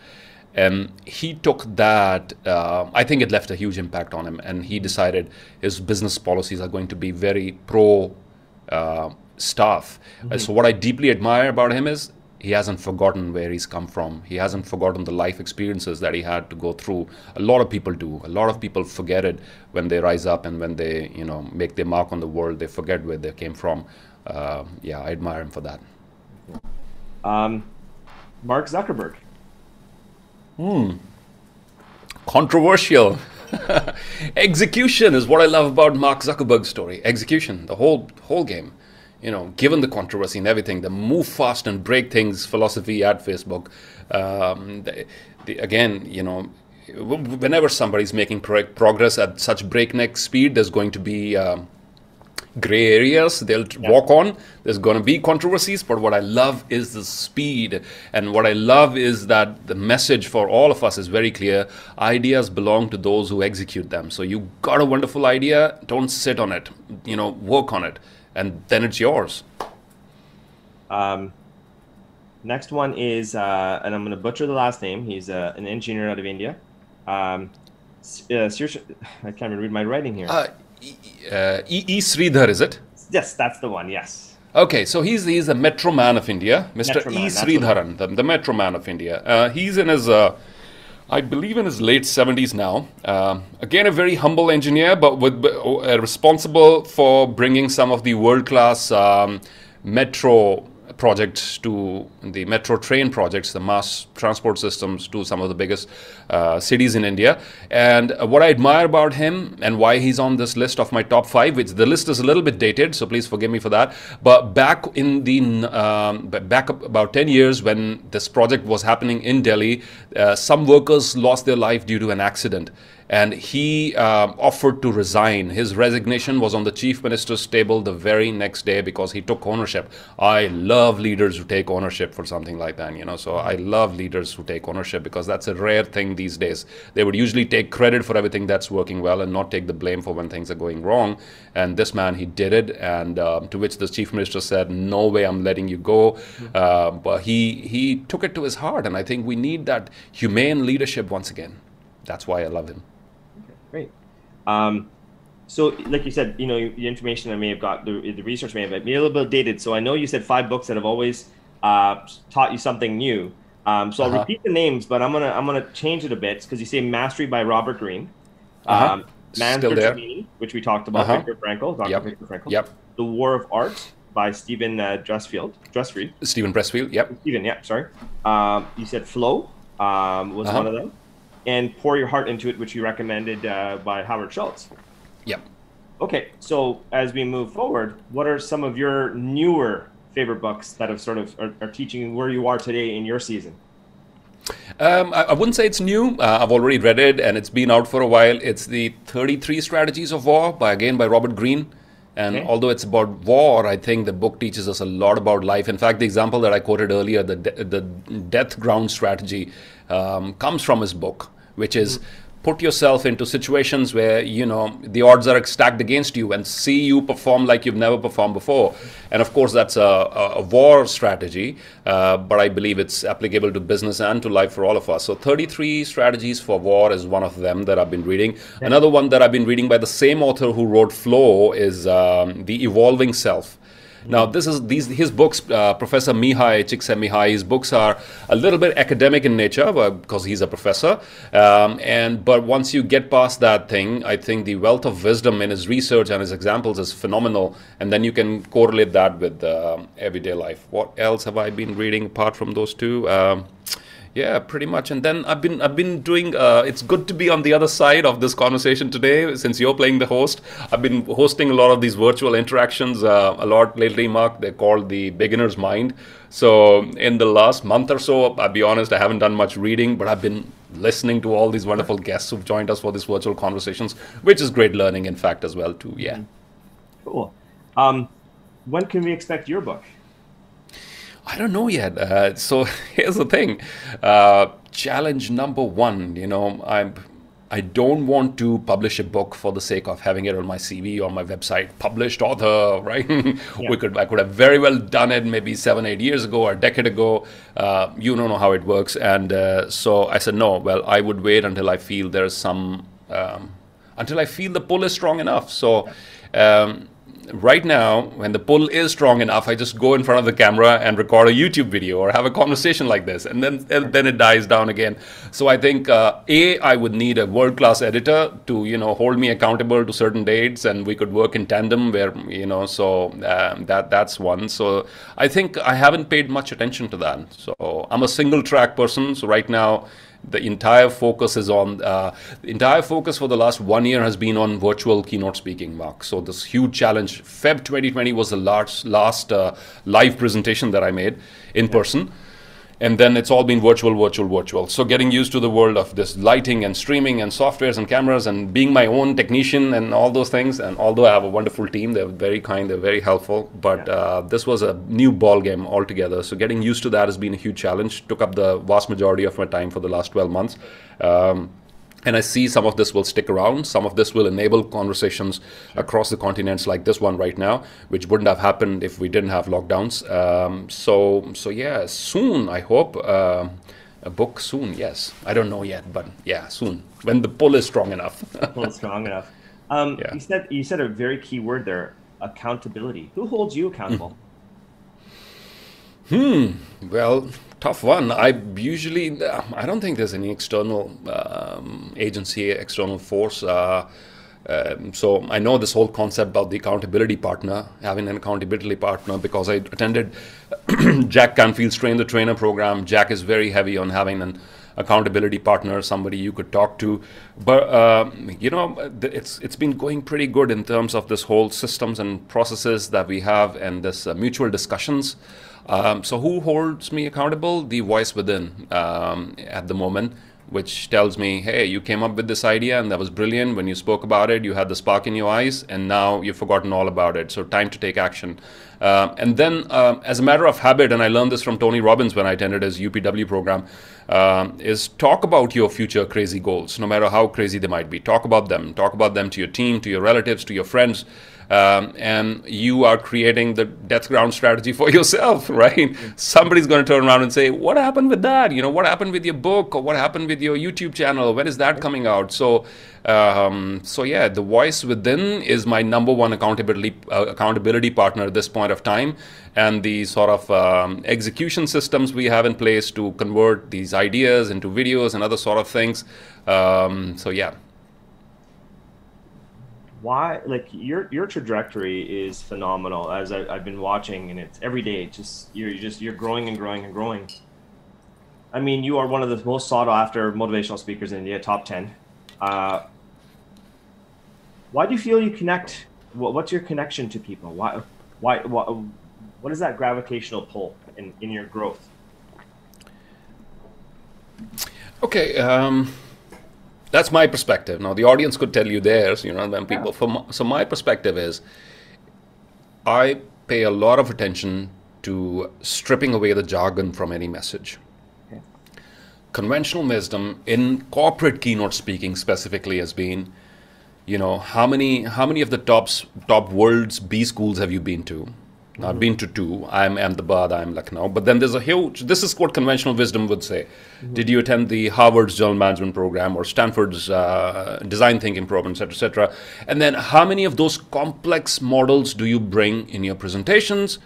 And he took that, I think it left a huge impact on him, and he decided his business policies are going to be very pro staff. So what I deeply admire about him is he hasn't forgotten where he's come from. He hasn't forgotten the life experiences that he had to go through. A lot of people do. A lot of people forget it when they rise up and when they, you know, make their mark on the world. They forget where they came from. Yeah, I admire him for that. Mark Zuckerberg. Controversial. Execution is what I love about Mark Zuckerberg's story. Execution, the whole game. you know, given the controversy and everything, the move fast and break things philosophy at Facebook, again, you know, whenever somebody's making progress at such breakneck speed, there's going to be gray areas they'll walk on. There's going to be controversies, but what I love is the speed, and what I love is that the message for all of us is very clear. Ideas belong to those who execute them. So you got a wonderful idea, don't sit on it, you know, work on it, and then it's yours. Next one is, and I'm going to butcher the last name. He's an engineer out of India. Seriously, I can't even read my writing here. E. Sridhar, is it? Yes, that's the one, yes. Okay, so he's the metro man of India, Mr. E. Sridharan, the metro man of India. He's in his, I believe in his late 70s now. Again, a very humble engineer, but responsible for bringing some of the world-class metro projects to the metro train projects, the mass transport systems to some of the biggest cities in India. And what I admire about him and why he's on this list of my top five, which the list is a little bit dated, so please forgive me for that. But back in the back about 10 years when this project was happening in Delhi, some workers lost their life due to an accident. And he offered to resign. His resignation was on the chief minister's table the very next day because he took ownership. I love leaders who take ownership for something like that, you know. So I love leaders who take ownership because that's a rare thing these days. They would usually take credit for everything that's working well and not take the blame for when things are going wrong. And this man, he did it. And to which the chief minister said, "No way, I'm letting you go." But he took it to his heart. And I think we need that humane leadership once again. That's why I love him. Great. So like you said, you know, the information I may have got, the research may have been a little bit dated. So I know you said five books that have always taught you something new. So I'll repeat the names, but I'm gonna change it a bit because you say Mastery by Robert Greene, Man's Search for Meaning, which we talked about, Viktor Frankl, Dr. Viktor Frankl, The War of Art by Stephen Pressfield. You said Flow was one of them. And Pour Your Heart Into It, which you recommended by Howard Schultz. Yep. Okay, so as we move forward, what are some of your newer favorite books that have sort of are teaching you where you are today in your season? I wouldn't say it's new. I've already read it, and it's been out for a while. It's the 33 Strategies of War, by Robert Greene. And although it's about war, I think the book teaches us a lot about life. In fact, the example that I quoted earlier, the death ground strategy, comes from his book, which is put yourself into situations where, you know, the odds are stacked against you and see you perform like you've never performed before. And of course, that's a war strategy, but I believe it's applicable to business and to life for all of us. So 33 Strategies for War is one of them that I've been reading. Another one that I've been reading by the same author who wrote Flow is The Evolving Self. Now, this is his books, Professor Mihai, Csikszentmihalyi, his books are a little bit academic in nature because he's a professor. But once you get past that thing, I think the wealth of wisdom in his research and his examples is phenomenal. And then you can correlate that with everyday life. What else have I been reading apart from those two? Yeah, pretty much. And then I've been doing. It's good to be on the other side of this conversation today, since you're playing the host. I've been hosting a lot of these virtual interactions a lot lately, Mark. They're called the Beginner's Mind. So in the last month or so, I'll be honest, I haven't done much reading, but I've been listening to all these wonderful guests who've joined us for these virtual conversations, which is great learning, in fact, as well too. Yeah. Cool. When can we expect your book? I don't know yet. So here's the thing. Challenge number one, you know, I don't want to publish a book for the sake of having it on my CV or my website, published author, right? I could have very well done it maybe 7-8 years ago or a decade ago. You don't know how it works. And so I said, no, well, I would wait until I feel there's some, until I feel the pull is strong enough. So, right now, when the pull is strong enough, I just go in front of the camera and record a YouTube video or have a conversation like this, and then it dies down again. So I think I would need a world-class editor to, you know, hold me accountable to certain dates, and we could work in tandem where, you know, so that's one. So I think I haven't paid much attention to that. So I'm a single track person. So right now, The entire focus is on, the entire focus for the last 1 year has been on virtual keynote speaking, Mark. So this huge challenge, Feb 2020 was the last live presentation that I made in person. And then it's all been virtual, virtual, virtual. So getting used to the world of this lighting and streaming and softwares and cameras and being my own technician and all those things. And although I have a wonderful team, they're very kind, they're very helpful. But this was a new ball game altogether. So getting used to that has been a huge challenge. Took up the vast majority of my time for the last 12 months. And I see some of this will stick around. Some of this will enable conversations across the continents like this one right now, which wouldn't have happened if we didn't have lockdowns. So yeah, soon, I hope, a book soon, yes. I don't know yet, but yeah, soon, when the pull is strong enough. Pull is strong enough. Yeah. You said a very key word there, accountability. Who holds you accountable? Well, tough one. I don't think there's any external agency, external force. So I know this whole concept about the accountability partner, having an accountability partner, because I attended Jack Canfield's Train the Trainer program. Jack is very heavy on having an accountability partner, somebody you could talk to. But, you know, it's been going pretty good in terms of this whole systems and processes that we have and this mutual discussions. So who holds me accountable? The voice within at the moment, which tells me, hey, you came up with this idea and that was brilliant. When you spoke about it, you had the spark in your eyes and now you've forgotten all about it. So time to take action. And then as a matter of habit, and I learned this from Tony Robbins when I attended his UPW program, is talk about your future crazy goals, no matter how crazy they might be. Talk about them to your team, to your relatives, to your friends. And you are creating the death ground strategy for yourself, right? Mm-hmm. Somebody's going to turn around and say, what happened with that? You know, what happened with your book or what happened with your YouTube channel? When is that coming out? So, yeah, the voice within is my number one accountability partner at this point of time. And the sort of execution systems we have in place to convert these ideas into videos and other sort of things. Yeah. Why, like, your trajectory is phenomenal, as I've been watching, and it's every day, just you're growing and growing and growing. I mean, you are one of the most sought after motivational speakers in India, top 10. Why do you feel you connect? What's your connection to people? Why what is that gravitational pull in your growth? Okay. That's my perspective. Now, the audience could tell you theirs, you know, when people, so my perspective is I pay a lot of attention to stripping away the jargon from any message. Yeah. Conventional wisdom in corporate keynote speaking specifically has been, you know, how many of the top world's B schools have you been to? Now, I've been to two. I'm Ahmedabad, I'm Lucknow. But then there's a huge, this is what conventional wisdom would say. Mm-hmm. Did you attend the Harvard's General Management Program or Stanford's Design Thinking Program, et cetera, et cetera? And then how many of those complex models do you bring in your presentations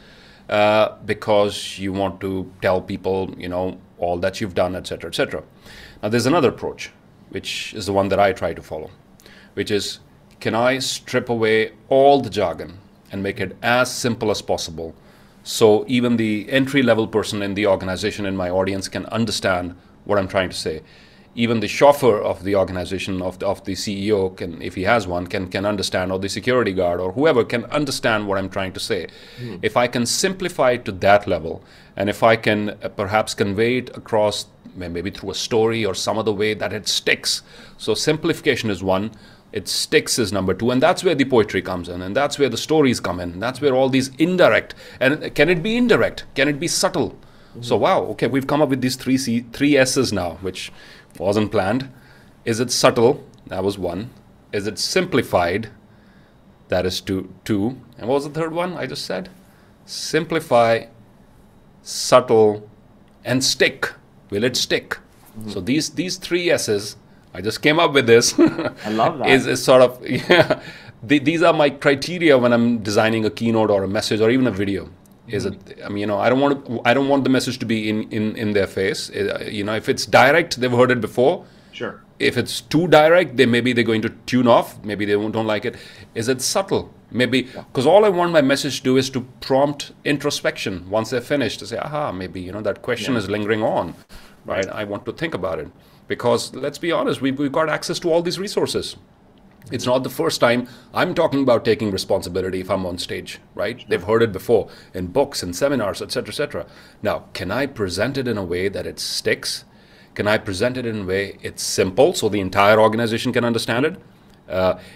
because you want to tell people, you know, all that you've done, et cetera, et cetera? Now, there's another approach, which is the one that I try to follow, which is, can I strip away all the jargon and make it as simple as possible, so even the entry-level person in the organization in my audience can understand what I'm trying to say. Even the chauffeur of the organization, of the CEO, can, if he has one, can understand, or the security guard, or whoever can understand what I'm trying to say. Mm. If I can simplify it to that level, and if I can perhaps convey it across, maybe through a story or some other way that it sticks. So simplification is one. It sticks is number two, and that's where the poetry comes in, and that's where the stories come in, and that's where all these indirect, and can it be indirect? Can it be subtle? Mm-hmm. So, wow, okay, we've come up with these three S's now, which wasn't planned. Is it subtle? That was one. Is it simplified? That is two. And what was the third one I just said? Simplify, subtle, and stick. Will it stick? Mm-hmm. So these three S's, I just came up with this. I love that. Is sort of, yeah. These are my criteria when I'm designing a keynote or a message or even a video. Is it? I mean, you know, I don't want the message to be in their face. You know, if it's direct, they've heard it before. Sure. If it's too direct, they're going to tune off. Maybe they don't like it. Is it subtle? Maybe, because all I want my message to do is to prompt introspection once they're finished, to say, aha, maybe, you know, that question is lingering on, right? I want to think about it. because let's be honest, we've got access to all these resources. It's not the first time I'm talking about taking responsibility if I'm on stage, right? Sure. They've heard it before in books and seminars, et cetera, et cetera. Now, can I present it in a way that it sticks? Can I present it in a way it's simple so the entire organization can understand it?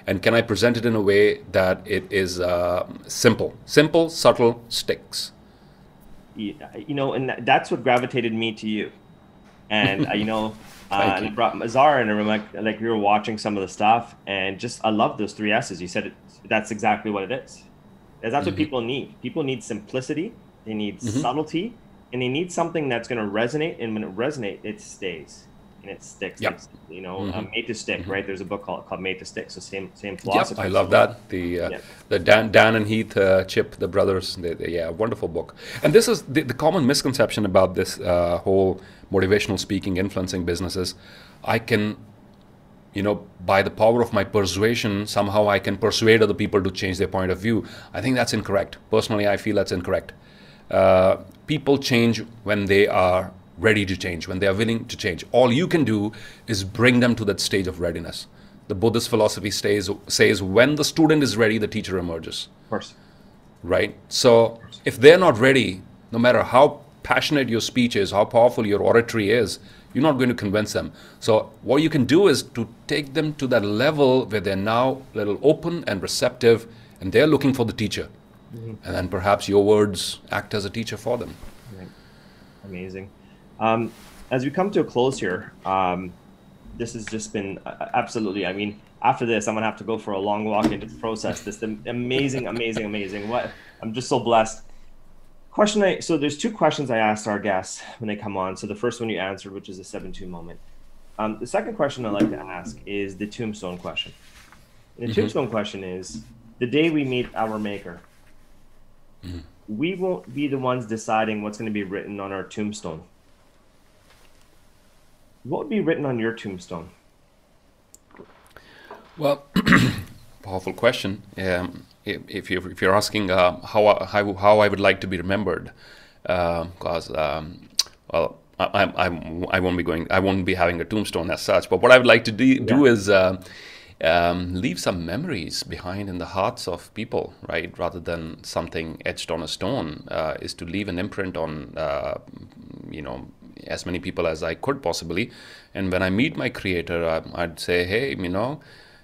And can I present it in a way that it is simple? Simple, subtle, sticks. You know, and that's what gravitated me to you. And, you know... and I brought Mazar in a room, like we were watching some of the stuff, and just I love those three S's. You said it, that's exactly what it is. That's mm-hmm. what people need. People need simplicity, they need mm-hmm. subtlety, and they need something that's going to resonate. And when it resonates, it stays and it sticks. Yep. You know, mm-hmm. Made to Stick, mm-hmm. right? There's a book called Made to Stick. So same philosophy. Yep, I love that. The Dan and Heath Chip, the brothers. Yeah, wonderful book. And this is the common misconception about this whole motivational speaking, influencing businesses. I can, you know, by the power of my persuasion, somehow I can persuade other people to change their point of view. I think that's incorrect. Personally, I feel that's incorrect. People change when they are ready to change, when they are willing to change. All you can do is bring them to that stage of readiness. The Buddhist philosophy says when the student is ready, the teacher emerges. Of course. Right? So if they're not ready, no matter how passionate your speech is, how powerful your oratory is, you're not going to convince them. So what you can do is to take them to that level where they're now a little open and receptive, and they're looking for the teacher. Mm-hmm. And then perhaps your words act as a teacher for them. Right. Amazing. As we come to a close here, this has just been absolutely, I mean, after this, I'm going to have to go for a long walk and just process this. Amazing, amazing, amazing. What, I'm just so blessed. So there's two questions I asked our guests when they come on. So the first one you answered, which is a 7-2 moment. The second question I'd like to ask is the tombstone question. And the mm-hmm. tombstone question is, the day we meet our maker, mm-hmm. we won't be the ones deciding what's going to be written on our tombstone. What would be written on your tombstone? Well, powerful question. If you're asking how I would like to be remembered, because well, I won't be having a tombstone as such. But what I would like to do is leave some memories behind in the hearts of people, right? Rather than something etched on a stone, is to leave an imprint on you know, as many people as I could possibly. And when I meet my creator, I'd say, hey, you know.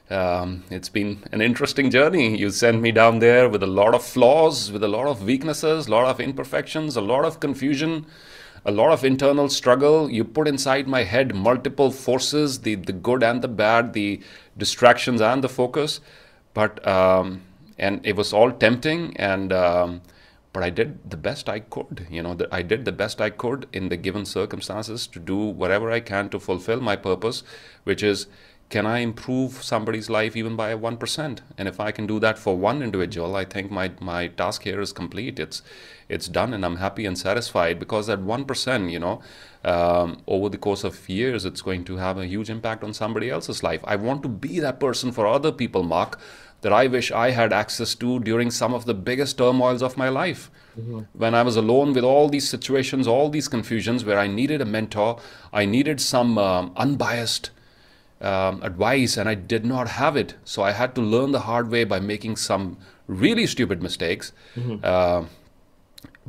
It's been an interesting journey. You sent me down there with a lot of flaws, with a lot of weaknesses, a lot of imperfections, a lot of confusion, a lot of internal struggle. You put inside my head multiple forces, the good and the bad, the distractions and the focus. But and it was all tempting, and but I did the best I could. You know, I did the best I could in the given circumstances to do whatever I can to fulfill my purpose, which is, can I improve somebody's life even by 1%? And if I can do that for one individual, I think my task here is complete. It's done, and I'm happy and satisfied, because that 1%, you know, over the course of years, it's going to have a huge impact on somebody else's life. I want to be that person for other people, Mark, that I wish I had access to during some of the biggest turmoils of my life. Mm-hmm. When I was alone with all these situations, all these confusions, where I needed a mentor, I needed some unbiased advice, and I did not have it. So I had to learn the hard way by making some really stupid mistakes. Mm-hmm.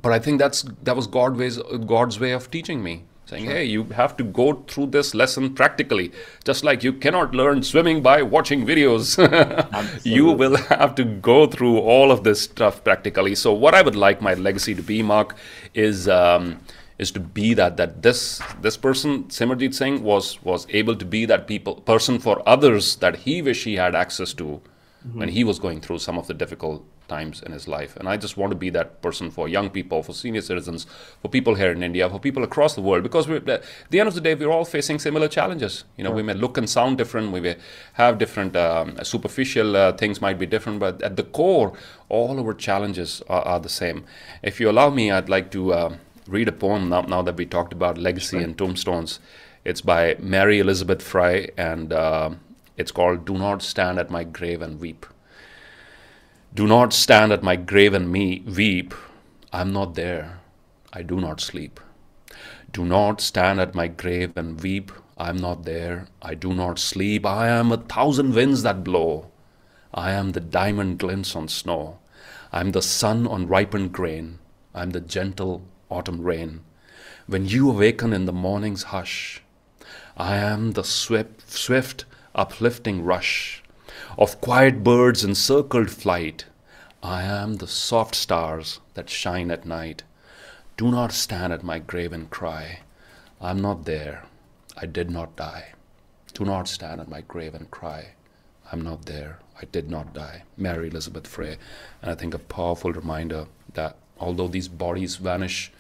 But I think that was God's way of teaching me, saying, sure. Hey, you have to go through this lesson practically. Just like you cannot learn swimming by watching videos. You will have to go through all of this stuff practically. So what I would like my legacy to be, Mark, is to be that this person, Simerjeet Singh, was able to be that person for others that he wished he had access to mm-hmm. when he was going through some of the difficult times in his life. And I just want to be that person for young people, for senior citizens, for people here in India, for people across the world, because at the end of the day, we're all facing similar challenges. You know, sure. We may look and sound different, we may have different superficial things might be different, but at the core, all our challenges are the same. If you allow me, I'd like to... read a poem now that we talked about legacy and tombstones. It's by Mary Elizabeth Fry, and it's called Do Not Stand at My Grave and Weep. Do not stand at my grave and weep. I'm not there. I do not sleep. Do not stand at my grave and weep. I'm not there. I do not sleep. I am 1,000 winds that blow. I am the diamond glints on snow. I'm the sun on ripened grain. I'm the gentle autumn rain. When you awaken in the morning's hush, I am the swift uplifting rush of quiet birds in circled flight. I am the soft stars that shine at night. Do not stand at my grave and cry. I'm not there. I did not die. Do not stand at my grave and cry. I'm not there. I did not die. Mary Elizabeth Frey. And I think a powerful reminder that although these bodies vanish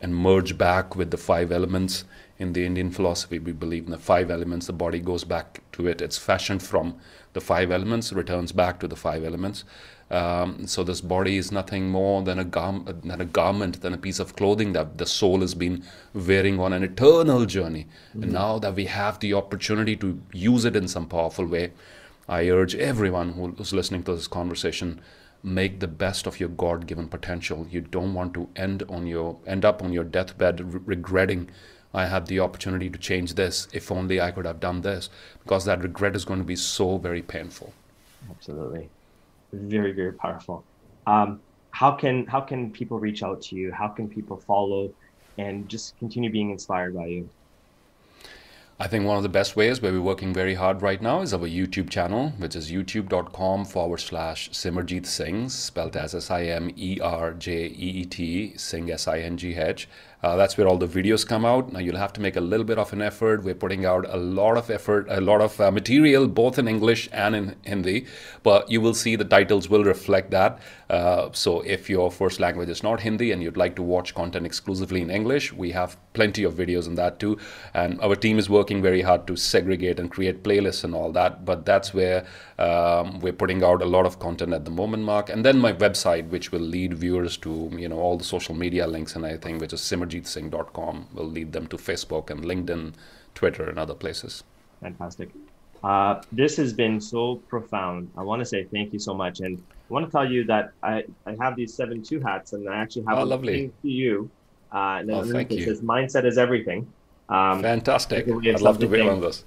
and merge back with the five elements, in the Indian philosophy, we believe in the five elements. The body goes back to it. It's fashioned from the five elements, returns back to the five elements. So this body is nothing more than a garment, than a piece of clothing that the soul has been wearing on an eternal journey. Mm-hmm. And now that we have the opportunity to use it in some powerful way, I urge everyone who's listening to this conversation, make the best of your God-given potential. You don't want to end up on your deathbed regretting, I had the opportunity to change this, if only I could have done this, because that regret is going to be so very painful. Absolutely. Very, very powerful. How can people reach out to you? How can people follow and just continue being inspired by you? I think one of the best ways, where we're working very hard right now, is our YouTube channel, which is youtube.com/Simerjeet Singh, spelled as Simerjeet, Singh, Singh. That's where all the videos come out. Now you'll have to make a little bit of an effort. We're putting out a lot of effort, a lot of material, both in English and in Hindi. But you will see the titles will reflect that. So if your first language is not Hindi and you'd like to watch content exclusively in English, we have plenty of videos on that too. And our team is working very hard to segregate and create playlists and all that. But that's where we're putting out a lot of content at the moment, Mark. And then my website, which will lead viewers to, you know, all the social media links and everything, which is SimerjeetSingh.com, will lead them to Facebook and LinkedIn, Twitter, and other places. Fantastic. This has been so profound. I want to say thank you so much. And I want to tell you that I have these 7-2 hats, and I actually have a thing to you. Thank you. It says, mindset is everything. Fantastic. I'd love to be on this.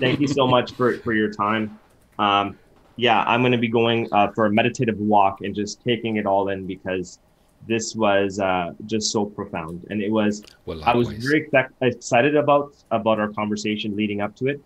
Thank you so much for your time. Yeah, I'm going to be going for a meditative walk and just taking it all in, because this was just so profound. And it was, well, I was very excited about our conversation leading up to it,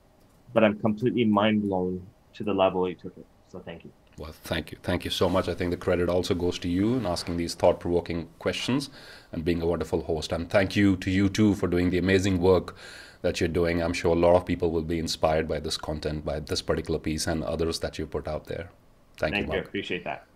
but I'm completely mind blown to the level you took it. So thank you. Well, thank you. Thank you so much. I think the credit also goes to you in asking these thought-provoking questions and being a wonderful host. And thank you to you too for doing the amazing work that you're doing. I'm sure a lot of people will be inspired by this content, by this particular piece and others that you put out there. Thank you, Mark. Appreciate that.